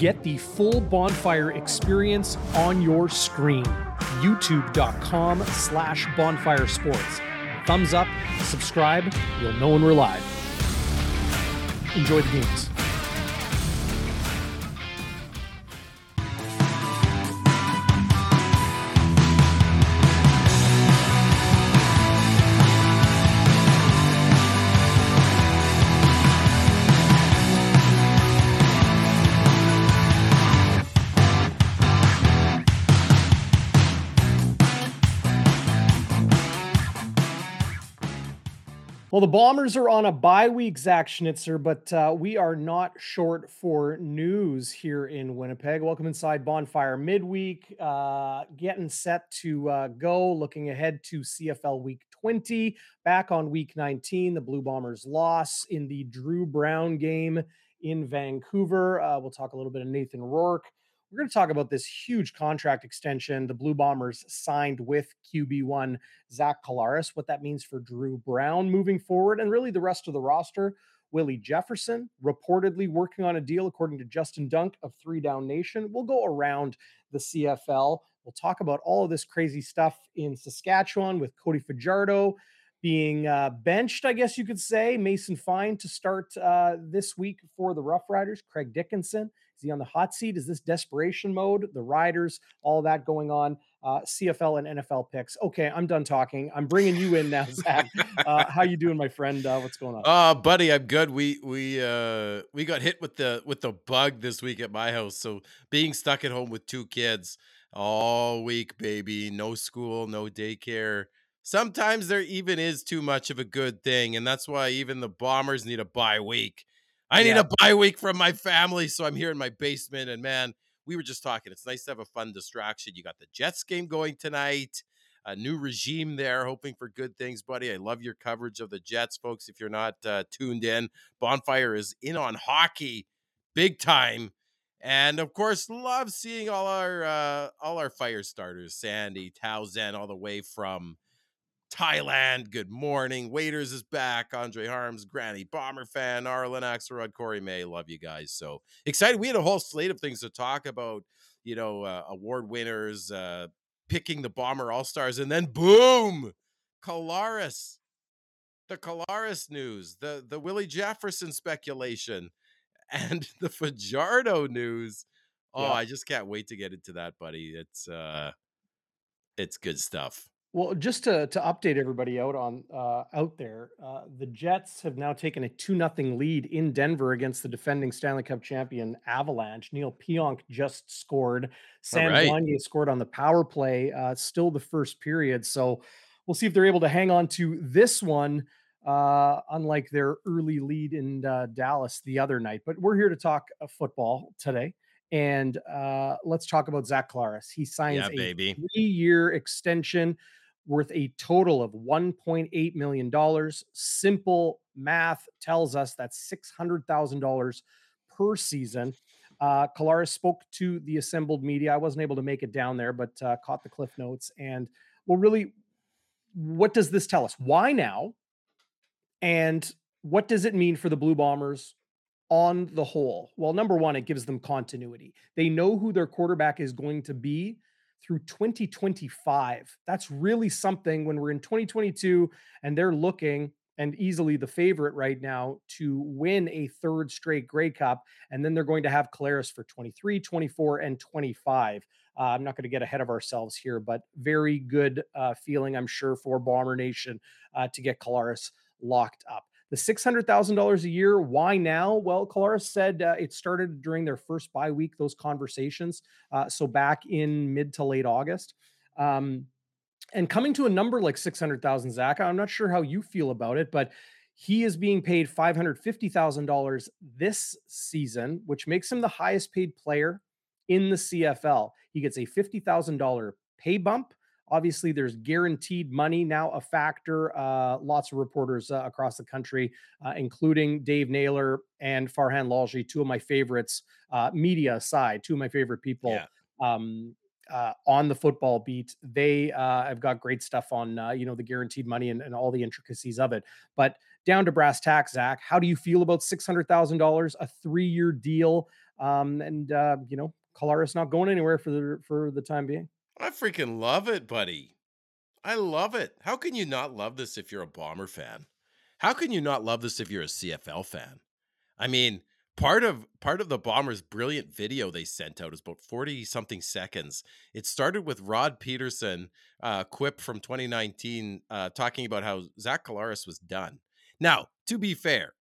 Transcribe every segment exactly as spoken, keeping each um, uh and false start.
get the full Bonfire experience on your screen. YouTube.com slash Bonfire Sports. Thumbs up, subscribe, you'll know when we're live. Enjoy the games. Well, the Bombers are on a bye week, Zach Schnitzer, but uh, we are not short for news here in Winnipeg. Welcome inside Bonfire midweek, uh, getting set to uh, go, looking ahead to C F L Week twenty. Back on Week nineteen, the Blue Bombers loss in the Drew Brown game in Vancouver. Uh, we'll talk a little bit of Nathan Rourke. We're going to talk about this huge contract extension the Blue Bombers signed with Q B one Zach Collaros, what that means for Drew Brown moving forward, and really the rest of the roster. Willie Jefferson reportedly working on a deal, according to Justin Dunk of Three Down Nation. We'll go around the C F L. We'll talk about all of this crazy stuff in Saskatchewan with Cody Fajardo being uh, benched, I guess you could say. Mason Fine to start uh, this week for the Rough Riders. Craig Dickenson, is he on the hot seat? Is this desperation mode? The Riders, all that going on. Uh, C F L and N F L picks. Okay, I'm done talking. I'm bringing you in now, Zach. Uh, how you doing, my friend? Uh, what's going on? Uh, buddy, I'm good. We we uh, we got hit with the with the bug this week at my house. So being stuck at home with two kids all week, baby. No school, no daycare. Sometimes there even is too much of a good thing, and that's why even the Bombers need a bye week. I yeah. need a bye week from my family, so I'm here in my basement, and man, we were just talking. It's nice to have a fun distraction. You got the Jets game going tonight, a new regime there, hoping for good things, buddy. I love your coverage of the Jets, folks, if you're not uh, tuned in. Bonfire is in on hockey big time, and, of course, love seeing all our, uh, all our fire starters, Sandy, Towson, all the way from Thailand. Good morning. Waiters is back. Andre Harms, Granny Bomber fan, Arlen Axelrod, Corey May. Love you guys. So excited. We had a whole slate of things to talk about, you know, uh, award winners, uh, picking the Bomber All-Stars, and then boom, Collaros, the Collaros news, the, the Willie Jefferson speculation, and the Fajardo news. Oh, yeah. I just can't wait to get into that, buddy. It's, uh, it's good stuff. Well, just to, to update everybody out on uh, out there, uh, the Jets have now taken a two nothing lead in Denver against the defending Stanley Cup champion Avalanche. Neil Pionk just scored. Sam right. Gagne scored on the power play, uh, still the first period. So we'll see if they're able to hang on to this one, uh, unlike their early lead in uh, Dallas the other night. But we're here to talk uh, football today. And uh, let's talk about Zach Collaros. He signs yeah, a baby. three-year extension worth a total of one point eight million dollars. Simple math tells us that's six hundred thousand dollars per season. Uh, Collaros spoke to the assembled media. I wasn't able to make it down there, but uh, caught the Cliff Notes. And well, really, what does this tell us? Why now? And what does it mean for the Blue Bombers on the whole? Well, number one, it gives them continuity. They know who their quarterback is going to be through twenty twenty-five. That's really something when we're in twenty twenty-two and they're looking, and easily the favorite right now, to win a third straight Grey Cup. And then they're going to have Collaros for twenty-three, twenty-four, and twenty-five. Uh, I'm not going to get ahead of ourselves here, but very good uh, feeling, I'm sure, for Bomber Nation uh, to get Collaros locked up. The six hundred thousand dollars a year, why now? Well, Collaros said uh, it started during their first bye week, those conversations, uh, so back in mid to late August. Um, and coming to a number like six hundred thousand dollars, Zach, I'm not sure how you feel about it, but he is being paid five hundred fifty thousand dollars this season, which makes him the highest paid player in the C F L. He gets a fifty thousand dollars pay bump. Obviously, there's guaranteed money now a factor. Uh, lots of reporters uh, across the country, uh, including Dave Naylor and Farhan Lalji, two of my favorites, uh, media aside, two of my favorite people yeah. um, uh, on the football beat. They uh, have got great stuff on, uh, you know, the guaranteed money and, and all the intricacies of it. But down to brass tacks, Zach, how do you feel about six hundred thousand dollars, a three-year deal, um, and, uh, you know, Collaros not going anywhere for the for the time being? I freaking love it, buddy. I love it. How can you not love this if you're a Bomber fan? How can you not love this if you're a C F L fan? I mean, part of part of the Bombers' brilliant video they sent out is about forty-something seconds. It started with Rod Pedersen, uh, quip from twenty nineteen, uh, talking about how Zach Collaros was done. Now, to be fair,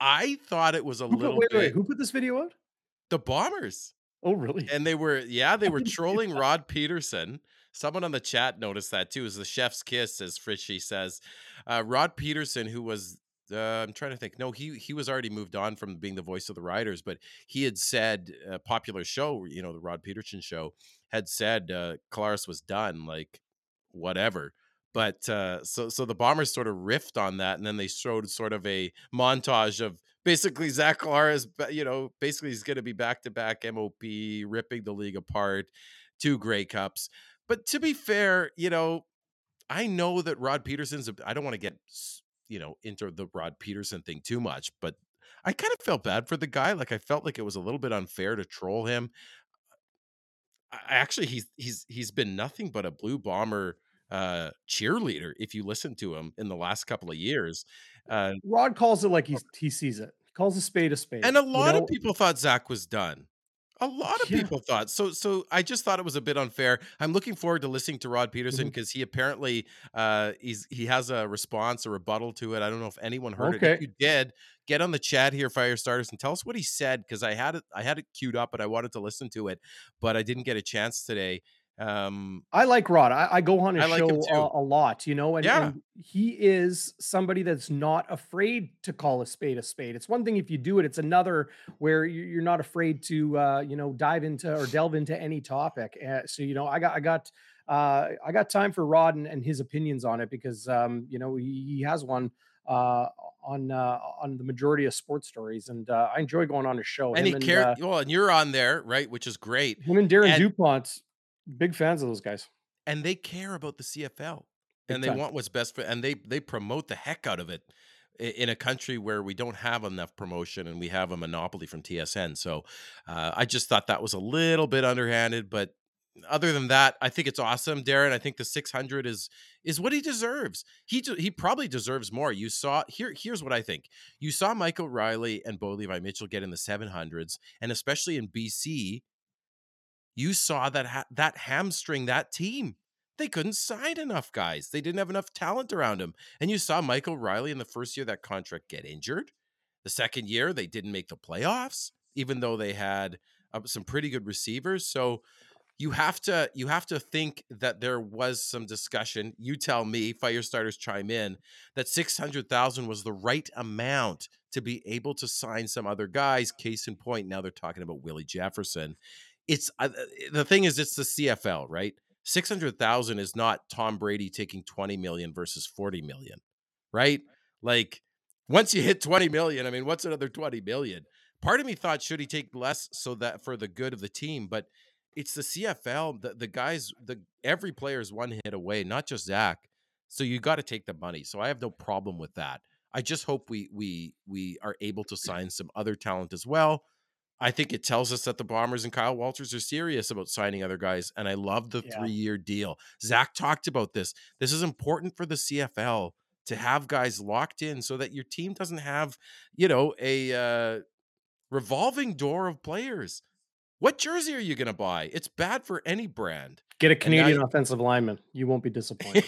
I thought it was a who little put, wait, bit... Wait, who put this video out? The Bombers. Oh, really? And they were, yeah, they were trolling Rod Pedersen. Someone on the chat noticed that too. Is the chef's kiss, as Frischi says. Uh, Rod Pedersen, who was, uh, I'm trying to think. No, he he was already moved on from being the voice of the Riders, but he had said a popular show, you know, the Rod Pedersen show, had said uh, Collaros was done, like whatever. But uh, so so the Bombers sort of riffed on that, and then they showed sort of a montage of basically Zach Collaros, you know, basically he's going to be back to back M O P, ripping the league apart, two Grey Cups. But to be fair, you know, I know that Rod Pedersen's, a, I don't want to get, you know, into the Rod Pedersen thing too much, but I kind of felt bad for the guy. Like I felt like it was a little bit unfair to troll him. I, actually, he's, he's, he's been nothing but a Blue Bomber uh, cheerleader. If you listen to him in the last couple of years, uh, Rod calls it like he's, he sees it. He calls a spade a spade. And a lot you know? of people thought Zach was done. A lot of yeah. people thought so. So I just thought it was a bit unfair. I'm looking forward to listening to Rod Pedersen because mm-hmm. he apparently uh, he's he has a response, a rebuttal to it. I don't know if anyone heard okay. it. If you did, get on the chat here, Firestarters, and tell us what he said because I had it I had it queued up, but I wanted to listen to it, but I didn't get a chance today. Um, I like Rod. I, I go on his like show a, a lot, you know, and, yeah. and he is somebody that's not afraid to call a spade a spade. It's one thing if you do it; it's another where you're not afraid to, uh, you know, dive into or delve into any topic. Uh, so, you know, I got, I got, uh, I got time for Rod and, and his opinions on it because, um, you know, he, he has one uh, on uh, on the majority of sports stories, and uh, I enjoy going on his show. And him he cared. Uh, well, and you're on there, right? Which is great. Him and Darren and- DuPont. Big fans of those guys. And they care about the C F L. Big and they time. want what's best for and they they promote the heck out of it in a country where we don't have enough promotion and we have a monopoly from T S N. So uh, I just thought that was a little bit underhanded. But other than that, I think it's awesome, Darren. I think the six hundred is is what he deserves. He de- he probably deserves more. You saw here. Here's what I think. You saw Michael Riley and Bo Levi Mitchell get in the seven hundreds, and especially in B C, you saw that ha- that hamstring that team. They couldn't sign enough guys. They didn't have enough talent around him. And you saw Michael Riley in the first year of that contract get injured. The second year, they didn't make the playoffs, even though they had uh, some pretty good receivers. So you have to you have to think that there was some discussion. You tell me, Firestarters chime in, that six hundred thousand dollars was the right amount to be able to sign some other guys. Case in point, now they're talking about Willie Jefferson. It's uh, the thing is, it's the C F L, right? six hundred thousand is not Tom Brady taking twenty million versus forty million, right? Like once you hit twenty million, I mean, what's another twenty million? Part of me thought, should he take less so that for the good of the team? But it's the C F L, the, the guys, the every player is one hit away, not just Zach. So you got to take the money. So I have no problem with that. I just hope we we we are able to sign some other talent as well. I think it tells us that the Bombers and Kyle Walters are serious about signing other guys. And I love the yeah. three-year deal. Zach talked about this. This is important for the C F L to have guys locked in so that your team doesn't have, you know, a uh, revolving door of players. What jersey are you going to buy? It's bad for any brand. Get a Canadian now, offensive lineman. You won't be disappointed.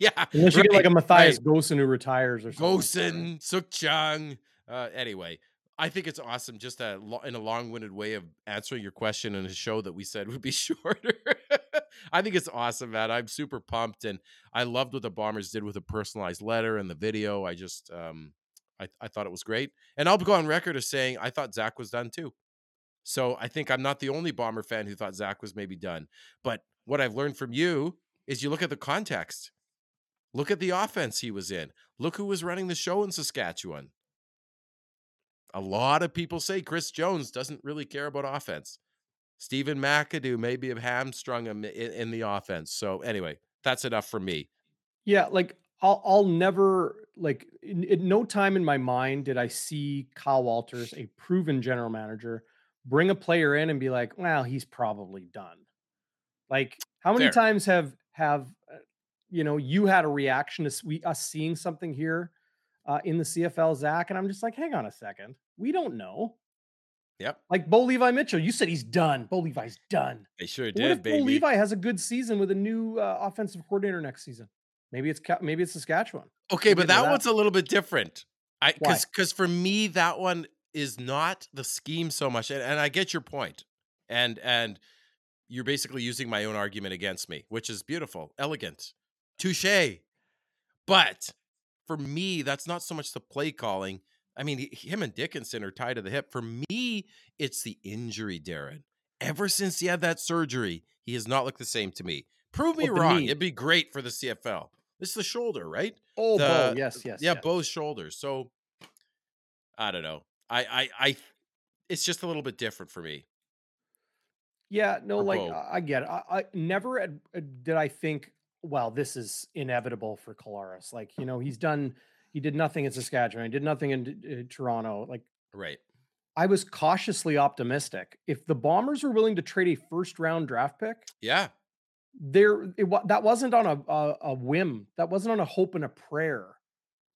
yeah. Unless you right, get like a Matthias right. Gosin who retires or something. Gosin, Suk Chung. Uh, anyway. I think it's awesome, just a, in a long-winded way of answering your question in a show that we said would be shorter. I think it's awesome, man. I'm super pumped, and I loved what the Bombers did with a personalized letter and the video. I just um, I, I thought it was great. And I'll go on record as saying I thought Zach was done too. So I think I'm not the only Bomber fan who thought Zach was maybe done. But what I've learned from you is you look at the context. Look at the offense he was in. Look who was running the show in Saskatchewan. A lot of people say Chris Jones doesn't really care about offense. Stephen McAdoo maybe have hamstrung him in, in the offense. So anyway, that's enough for me. Yeah, like I'll I'll never like in, in no time in my mind did I see Kyle Walters, a proven general manager, bring a player in and be like, well, he's probably done. Like, how many Fair. times have, have, you know, you had a reaction to we, us seeing something here uh, in the C F L, Zach? And I'm just like, hang on a second. We don't know. Yep. Like Bo Levi Mitchell, you said he's done. Bo Levi's done. They sure but did, what if baby. Bo Levi has a good season with a new uh, offensive coordinator next season. Maybe it's maybe it's Saskatchewan. Okay, but that, that one's a little bit different. I because because for me that one is not the scheme so much, and, and I get your point, and and you're basically using my own argument against me, which is beautiful, elegant, touche. But for me, that's not so much the play calling. I mean, him and Dickenson are tied to the hip. For me, it's the injury, Darren. Ever since he had that surgery, he has not looked the same to me. Prove me well, wrong. It'd be great for the C F L. It's the shoulder, right? Oh, the, Bo, yes, yes. Yeah, yes. Bo's shoulders. So, I don't know. I, I, I, it's just a little bit different for me. Yeah, no, for like, Bo. I get it. I, I never ad, ad, did I think, well, this is inevitable for Collaros. Like, you know, he's done, he did nothing in Saskatchewan. He did nothing in uh, Toronto. Like, right. I was cautiously optimistic. If the Bombers were willing to trade a first-round draft pick. Yeah. There, it, that wasn't on a, a a whim. That wasn't on a hope and a prayer,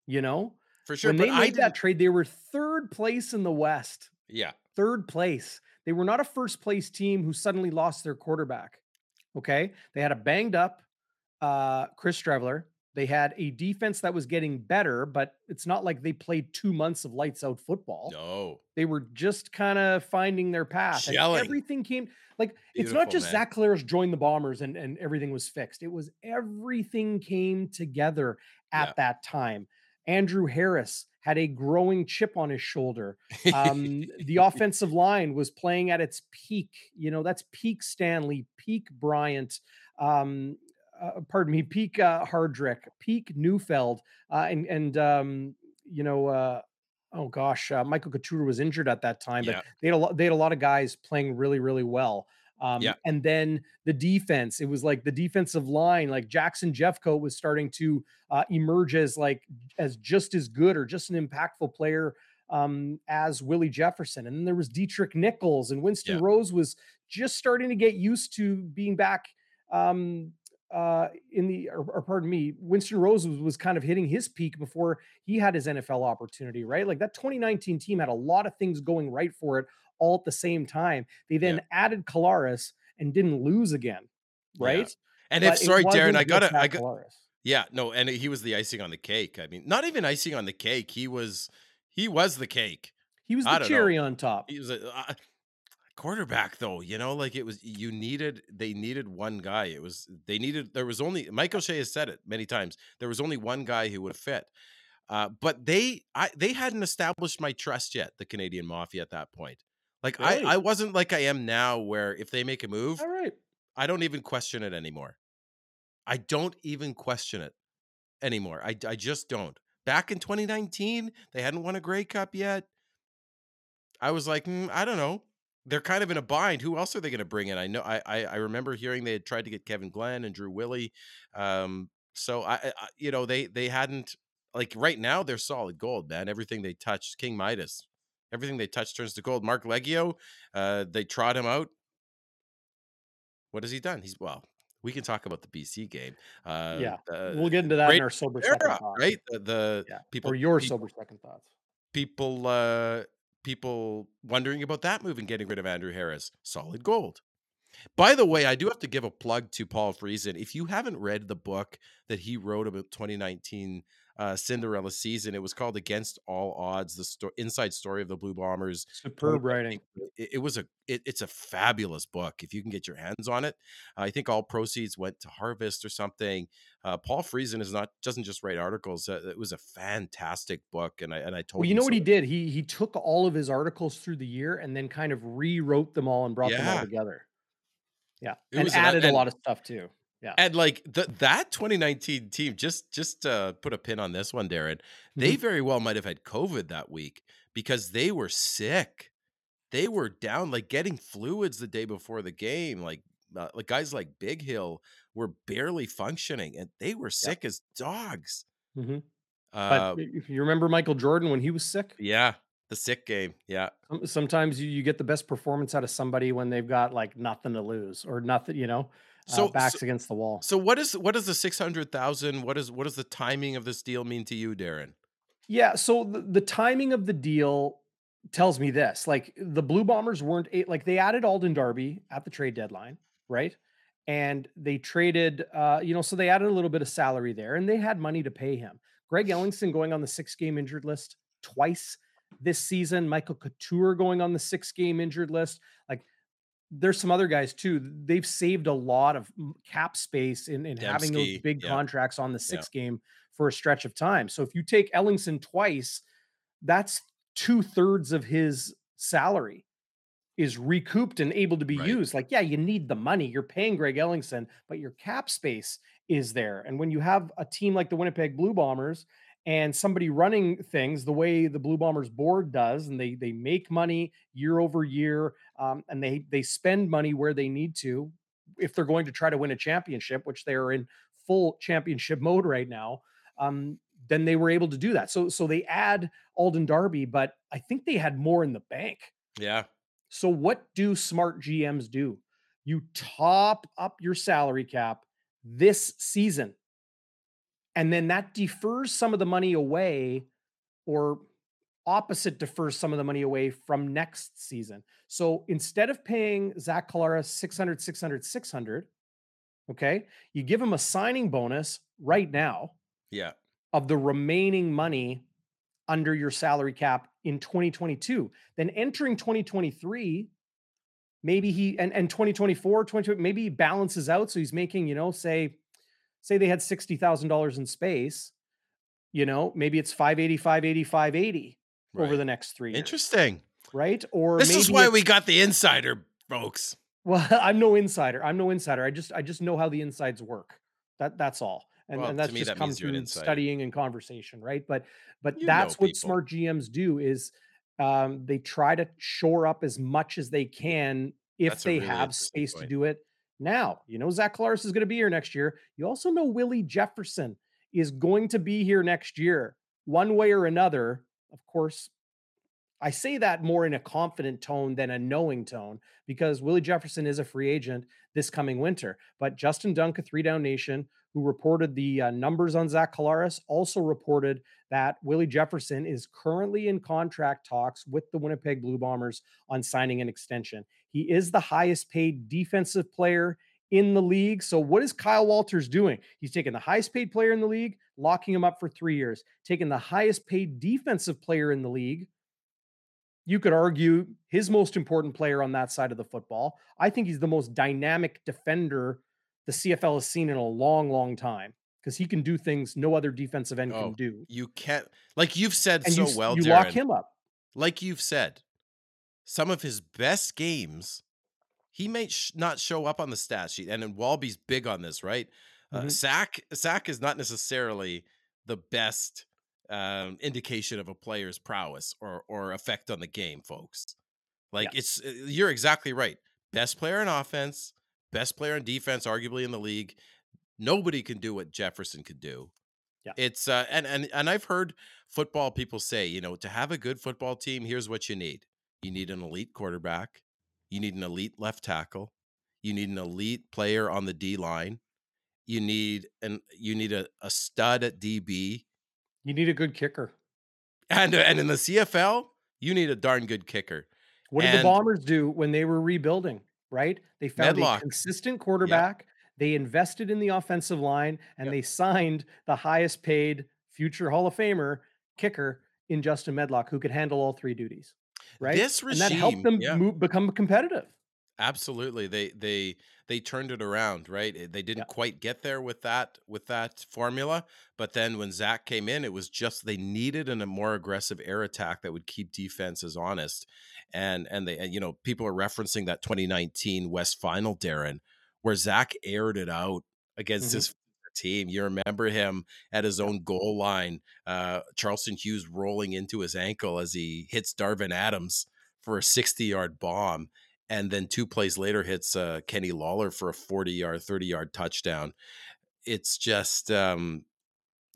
you know. For sure. When they made that trade, they were third place in the West. Yeah, third place. They were not a first place team who suddenly lost their quarterback. Okay, they had a banged up uh, Chris Streveler. They had a defense that was getting better, but it's not like they played two months of lights out football. No, they were just kind of finding their path. And everything came like, Beautiful, it's not just man. Zach Collaros joined the Bombers and, and everything was fixed. It was everything came together at yeah. that time. Andrew Harris had a growing chip on his shoulder. Um, the offensive line was playing at its peak. You know, that's peak Stanley, peak Bryant, um, Uh, pardon me, peak uh, Hardrick, peak Neufeld, uh, and and um, you know, uh, oh gosh, uh, Michael Couture was injured at that time, but yeah. they had a lot, they had a lot of guys playing really, really well. Um, yeah. And then the defense, it was like the defensive line, like Jackson Jeffcoat was starting to uh, emerge as like as just as good or just an impactful player um, as Willie Jefferson, and then there was Deatrick Nichols, and Winston yeah. Rose was just starting to get used to being back. Um, Uh, in the, or, or pardon me, Winston Rose was, was kind of hitting his peak before he had his N F L opportunity, right? Like that twenty nineteen team had a lot of things going right for it all at the same time. They then yeah. added Collaros and didn't lose again, right? Yeah. And but if, sorry, Darren, I got to, I got, Collaros. yeah, no, and he was the icing on the cake. I mean, not even icing on the cake. He was, he was the cake. He was the cherry know. on top. He was a uh, quarterback though, you know, like it was, you needed, they needed one guy. It was, they needed, there was only, Mike O'Shea has said it many times. There was only one guy who would fit. Uh, but they, I, they hadn't established my trust yet. The Canadian Mafia at that point. Like right. I, I wasn't like I am now where if they make a move, All right. I don't even question it anymore. I don't even question it anymore. I, I just don't. Back in twenty nineteen, they hadn't won a Grey Cup yet. I was like, mm, I don't know. They're kind of in a bind. Who else are they going to bring in? I know. I, I I remember hearing they had tried to get Kevin Glenn and Drew Willie. Um, so I, I you know they they hadn't like right now they're solid gold, man. Everything they touch, King Midas. Everything they touch turns to gold. Marc Liegghio, uh, they trot him out. What has he done? He's well. We can talk about the B C game. Uh, yeah, uh, we'll get into that right in our sober era, second thoughts. Right, the, the yeah. people or your people, sober second thoughts. People. Uh, People wondering about that move and getting rid of Andrew Harris. Solid gold. By the way, I do have to give a plug to Paul Friesen. If you haven't read the book that he wrote about twenty nineteen uh, Cinderella season, it was called Against All Odds, the sto- inside story of the Blue Bombers. Superb writing. It, it was a, it, it's a fabulous book. If you can get your hands on it, I think all proceeds went to Harvest or something. Uh, Paul Friesen is not doesn't just write articles. Uh, it was a fantastic book, and I and I told well, you know so. what he did. He he took all of his articles through the year and then kind of rewrote them all and brought yeah. them all together. Yeah, it and added an, and, a lot of stuff too. Yeah, and like the, that twenty nineteen team just just uh, put a pin on this one, Darren. They mm-hmm. very well might have had COVID that week because they were sick. They were down, like getting fluids the day before the game, like. Uh, like guys like Bighill were barely functioning and they were sick yep. as dogs. Mm-hmm. Uh, but if you remember Michael Jordan when he was sick? Yeah, the sick game. Yeah. Sometimes you, you get the best performance out of somebody when they've got like nothing to lose or nothing, you know, so uh, backs so, against the wall. So what is what is the six hundred thousand? What is what does the timing of this deal mean to you, Darren? Yeah, so the, the timing of the deal tells me this, like the Blue Bombers weren't eight, like they added Alden Darby at the trade deadline, right? And they traded, uh, you know, so they added a little bit of salary there and they had money to pay him. Greg Ellingson going on the six game injured list twice this season, Michael Couture going on the six game injured list. Like there's some other guys too. They've saved a lot of cap space in, in having those big yeah. contracts on the six yeah. game for a stretch of time. So if you take Ellingson twice, that's two thirds of his salary is recouped and able to be right. used. Like, yeah, you need the money. You're paying Greg Ellingson, but your cap space is there. And when you have a team like the Winnipeg Blue Bombers and somebody running things the way the Blue Bombers board does, and they they make money year over year, um, and they they spend money where they need to, if they're going to try to win a championship, which they are in full championship mode right now, um, then they were able to do that. So so they add Alden Darby, but I think they had more in the bank. Yeah. So what do smart G Ms do? You top up your salary cap this season. And then that defers some of the money away, or opposite defers some of the money away from next season. So instead of paying Zach Collaros six hundred, six hundred, six hundred, okay, you give him a signing bonus right now. Yeah. Of the remaining money under your salary cap in twenty twenty-two, then entering twenty twenty-three, maybe he, and, and twenty twenty-four, twenty twenty, maybe he balances out. So he's making, you know, say, say they had sixty thousand dollars in space, you know, maybe it's five eighty, five eighty, five eighty right. over the next three years. Interesting. Right. Or this maybe is why we got the insider, folks. Well, I'm no insider. I'm no insider. I just, I just know how the insides work. That that's all. And, well, and that's just that comes through an studying and conversation, right? But but you that's what people. Smart G Ms do is um, they try to shore up as much as they can if that's they really have space point. To do it now. You know, Zach Collaros is going to be here next year. You also know Willie Jefferson is going to be here next year, one way or another. Of course, I say that more in a confident tone than a knowing tone because Willie Jefferson is a free agent this coming winter. But Justin Dunk of Three Down Nation, who reported the uh, numbers on Zach Collaros, also reported that Willie Jefferson is currently in contract talks with the Winnipeg Blue Bombers on signing an extension. He is the highest paid defensive player in the league. So what is Kyle Walters doing? He's taking the highest paid player in the league, locking him up for three years, taking the highest paid defensive player in the league. You could argue his most important player on that side of the football. I think he's the most dynamic defender the C F L has seen in a long, long time because he can do things no other defensive end oh, can do. You can't, like you've said and so you, well, you Darren, lock him up. Like you've said, some of his best games, he may sh- not show up on the stat sheet. And then Walby's big on this, right? Mm-hmm. Uh, Sack, Sack is not necessarily the best um, indication of a player's prowess or or effect on the game, folks. Like yeah. it's, you're exactly right. Best player in offense. Best player in defense, arguably in the league. Nobody can do what Jefferson could do. Yeah. It's uh, and and and I've heard football people say, you know, to have a good football team, here's what you need: you need an elite quarterback, you need an elite left tackle, you need an elite player on the D line, you need an you need a, a stud at D B, you need a good kicker, and and in the C F L, you need a darn good kicker. What did and, the Bombers do when they were rebuilding? Right? They found Medlock. A consistent quarterback. Yep. They invested in the offensive line and yep. they signed the highest paid future Hall of Famer kicker in Justin Medlock, who could handle all three duties. Right. This regime, and that helped them yeah. move, become competitive. Absolutely. They, they, they turned it around, right? They didn't yep. quite get there with that, with that formula. But then when Zach came in, it was just, they needed an, a more aggressive air attack that would keep defenses honest. And, and they, and, you know, people are referencing that twenty nineteen West Final, Darren, where Zach aired it out against mm-hmm. his team. You remember him at his own goal line, uh, Charleston Hughes rolling into his ankle as he hits Darvin Adams for a sixty yard bomb. And then two plays later hits uh, Kenny Lawler for a forty yard, thirty yard touchdown. It's just um,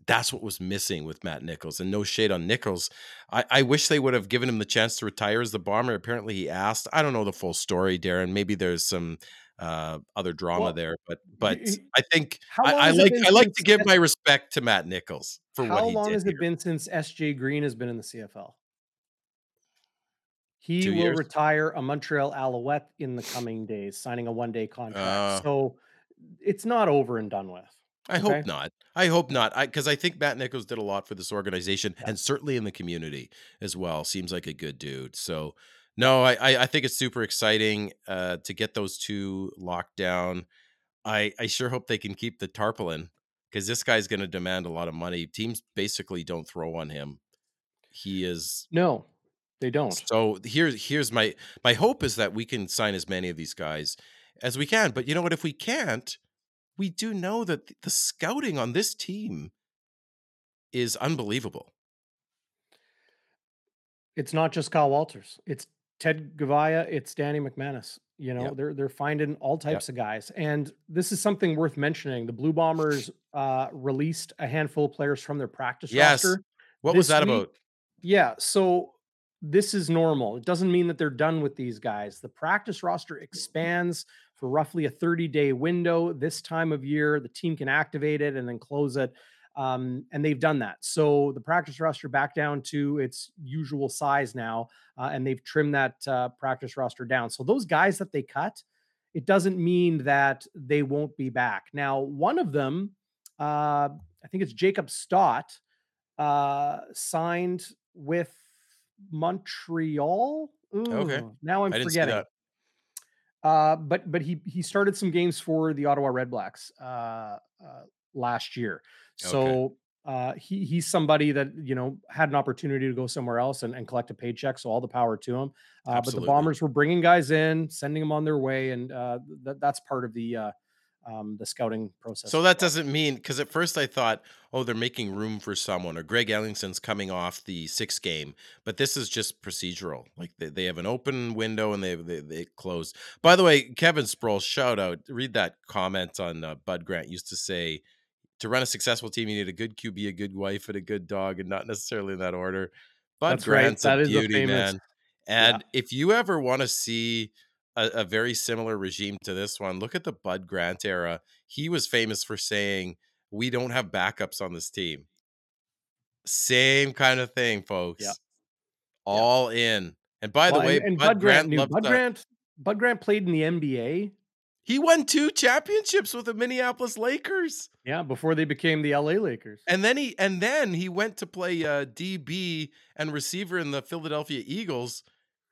that's what was missing with Matt Nichols. And no shade on Nichols. I, I wish they would have given him the chance to retire as the Bomber. Apparently he asked. I don't know the full story, Darren. Maybe there's some uh, other drama well, there. But but he, I think I, I like I like to give my respect to Matt Nichols for what he did. How long has it been since S J Green has been in the C F L? He Two will years. retire a Montreal Alouette in the coming days, signing a one-day contract. Uh, so it's not over and done with. I okay? hope not. I hope not. I because I think Matt Nichols did a lot for this organization yeah. and certainly in the community as well. Seems like a good dude. So no, I I, I think it's super exciting uh, to get those two locked down. I I sure hope they can keep the tarpaulin because this guy's going to demand a lot of money. Teams basically don't throw on him. He is no. They don't. So here's here's my my hope is that we can sign as many of these guys as we can. But you know what? If we can't, we do know that the scouting on this team is unbelievable. It's not just Kyle Walters. It's Ted Gavaya. It's Danny McManus. You know, yep. they're they're finding all types yep. of guys. And this is something worth mentioning. The Blue Bombers uh, released a handful of players from their practice yes. roster. What was that week. about? Yeah. So. This is normal. It doesn't mean that they're done with these guys. The practice roster expands for roughly a thirty-day window this time of year. The team can activate it and then close it, um, and they've done that. So the practice roster back down to its usual size now, uh, and they've trimmed that uh, practice roster down. So those guys that they cut, it doesn't mean that they won't be back. Now, one of them, uh, I think it's Jacob Stott, uh, signed with Montreal. Ooh, okay. Now I'm forgetting. Uh, but but he he started some games for the Ottawa Redblacks uh, uh, last year. So okay. uh, he he's somebody that you know had an opportunity to go somewhere else and, and collect a paycheck. So all the power to him. Uh, but the Bombers were bringing guys in, sending them on their way, and uh, that that's part of the uh, um, the scouting process. So that doesn't mean because at first I thought, oh, they're making room for someone or Greg Ellingson's coming off the sixth game, but this is just procedural. Like they, they have an open window and they, they, they close. By the way, Kevin Sproul, shout out, read that comment on uh, Bud Grant used to say to run a successful team, you need a good Q B, a good wife and a good dog and not necessarily in that order. Bud That's Grant's right. that a is beauty, a famous... man. And yeah. if you ever want to see a very similar regime to this one. Look at the Bud Grant era. He was famous for saying, we don't have backups on this team. Same kind of thing, folks. Yeah. All yeah. in. And by well, the way, and, and Bud, Bud Grant, Grant loved Bud Grant, Bud Grant played in the N B A. He won two championships with the Minneapolis Lakers. Yeah, before they became the L A Lakers. And then he and then he went to play uh, D B and receiver in the Philadelphia Eagles.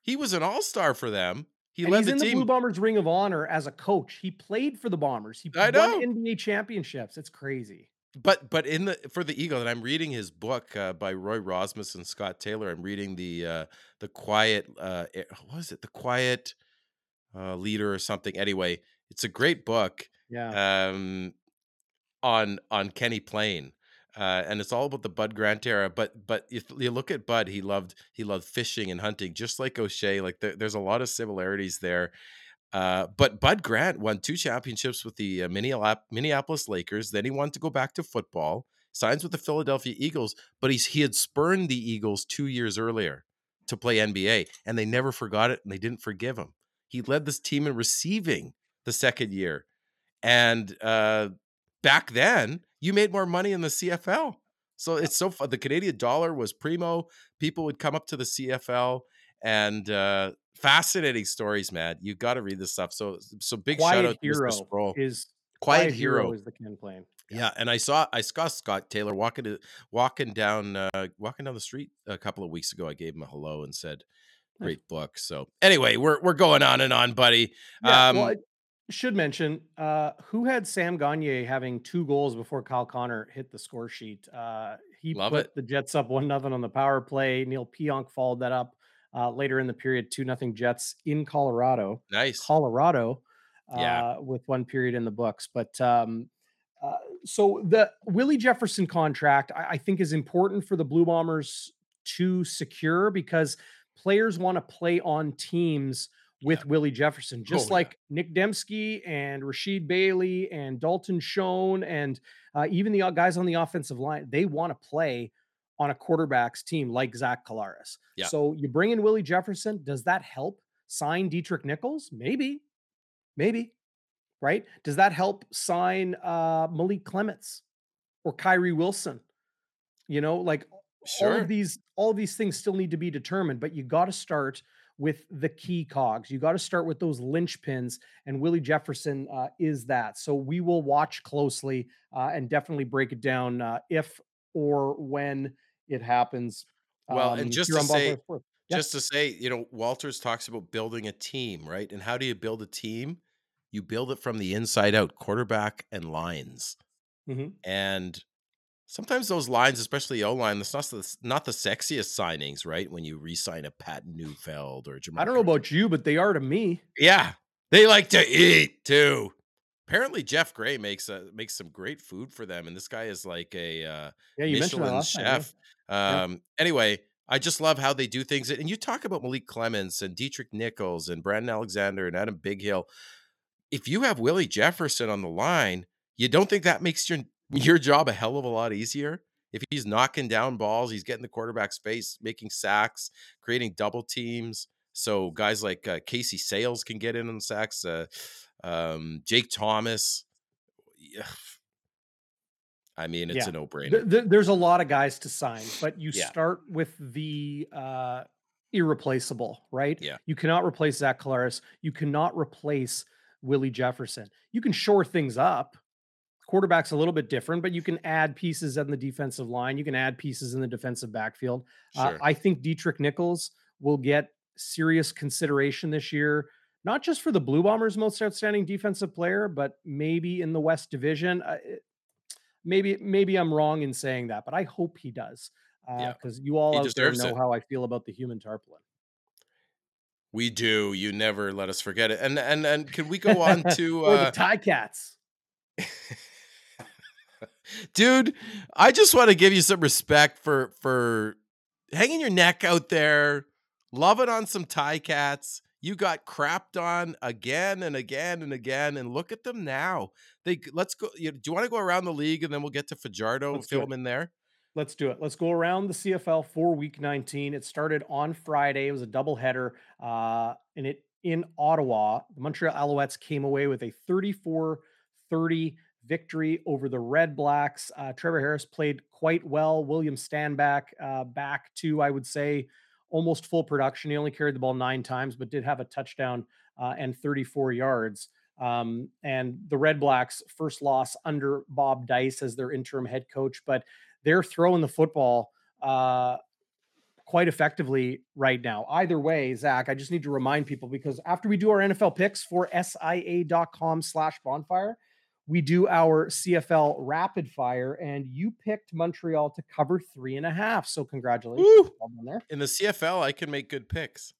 He was an all-star for them. He and led he's the in team. the Blue Bombers Ring of Honor as a coach. He played for the Bombers. He I won know. N B A championships. It's crazy. But but in the for the Eagle, and I'm reading his book uh, by Roy Rosmus and Scott Taylor. I'm reading the uh, the Quiet uh, what is it? The Quiet uh, Leader or something. Anyway, it's a great book. Yeah. Um, on on Kenny Ploen. Uh, and it's all about the Bud Grant era, but but if you look at Bud, he loved he loved fishing and hunting, just like O'Shea. Like there, there's a lot of similarities there. Uh, but Bud Grant won two championships with the uh, Minneapolis Lakers. Then he wanted to go back to football, signs with the Philadelphia Eagles, but he's he had spurned the Eagles two years earlier to play N B A, and they never forgot it, and they didn't forgive him. He led this team in receiving the second year, and uh, back then. You made more money in the C F L. So it's so fun. The Canadian dollar was primo. People would come up to the C F L and uh, fascinating stories, man. You got to read this stuff. So, so big Quiet shout out to Mister Sproul. Is Quiet, Quiet Hero. Hero is the Ken Ploen. Yeah. yeah. And I saw, I saw Scott Taylor walking to, walking down, uh, walking down the street a couple of weeks ago. I gave him a hello and said, great nice. book. So anyway, we're, we're going on and on, buddy. Yeah, um, well, I- Should mention, uh, who had Sam Gagner having two goals before Kyle Connor hit the score sheet? Uh, he Love put it. the Jets up one nothing on the power play. Neil Pionk followed that up uh, later in the period, two nothing Jets in Colorado. Nice. Colorado uh, yeah. with one period in the books. But um, uh, so the Willie Jefferson contract, I, I think, is important for the Blue Bombers to secure because players want to play on teams with yeah. Willie Jefferson, just oh, like yeah. Nic Demski and Rasheed Bailey and Dalton Schoen and uh, even the guys on the offensive line. They want to play on a quarterback's team like Zach Collaros. Yeah. So you bring in Willie Jefferson. Does that help sign Deatrick Nichols? Maybe, maybe, right? Does that help sign uh, Malik Clements or Kyrie Wilson? You know, like sure. all of these, all of these things still need to be determined, but you got to start with the key cogs. You got to start with those linchpins, and Willie Jefferson uh, is that. So we will watch closely uh, and definitely break it down uh, if or when it happens. Well, um, and just to say, yeah. just to say, you know, Walters talks about building a team, right? And how do you build a team? You build it from the inside out, quarterback and lines. Mm-hmm. And sometimes those lines, especially O-line, that's not the, not the sexiest signings, right? When you re-sign a Pat Neufeld or Jermarcus. I don't know about you, but they are to me. Yeah, they like to eat too. Apparently, Jeff Gray makes a, makes some great food for them, and this guy is like a uh, yeah, you Michelin mentioned that last chef. Time, yeah. Um, yeah. Anyway, I just love how they do things. And you talk about Malik Clements and Deatrick Nichols and Brandon Alexander and Adam Bighill. If you have Willie Jefferson on the line, you don't think that makes your your job a hell of a lot easier? If he's knocking down balls, he's getting the quarterback space, making sacks, creating double teams. So guys like uh, Casey Sales can get in on the sacks. Uh, um, Jake Thomas. I mean, it's yeah. a no-brainer. There, there's a lot of guys to sign, but you yeah. start with the uh, irreplaceable, right? Yeah. You cannot replace Zach Collaros. You cannot replace Willie Jefferson. You can shore things up. Quarterback's a little bit different, but you can add pieces on the defensive line. You can add pieces in the defensive backfield. Sure. Uh, I think Deatrick Nichols will get serious consideration this year, not just for the Blue Bombers' most outstanding defensive player, but maybe in the West Division. Uh, maybe, maybe I'm wrong in saying that, but I hope he does, because uh, yeah. you all he out there know it. How I feel about the human tarpaulin. We do. You never let us forget it. And and and can we go on to uh, or the Tie Cats? Dude, I just want to give you some respect for for hanging your neck out there, loving on some Tie Cats. You got crapped on again and again and again, and look at them now. They let's go. You, do you want to go around the league, and then we'll get to Fajardo let's film in there? Let's do it. Let's go around the C F L for Week nineteen. It started on Friday. It was a doubleheader, uh, and it in Ottawa. The Montreal Alouettes came away with a thirty-four thirty victory over the Red Blacks. Uh, Trevor Harris played quite well. William Standback uh, back to, I would say, almost full production. He only carried the ball nine times, but did have a touchdown uh, and thirty-four yards. Um, and the Red Blacks' first loss under Bob Dice as their interim head coach, but they're throwing the football uh, quite effectively right now. Either way, Zach, I just need to remind people, because after we do our N F L picks for S I A dot com slash bonfire, we do our C F L rapid fire, and you picked Montreal to cover three and a half. So congratulations. Woo! In the C F L, I can make good picks.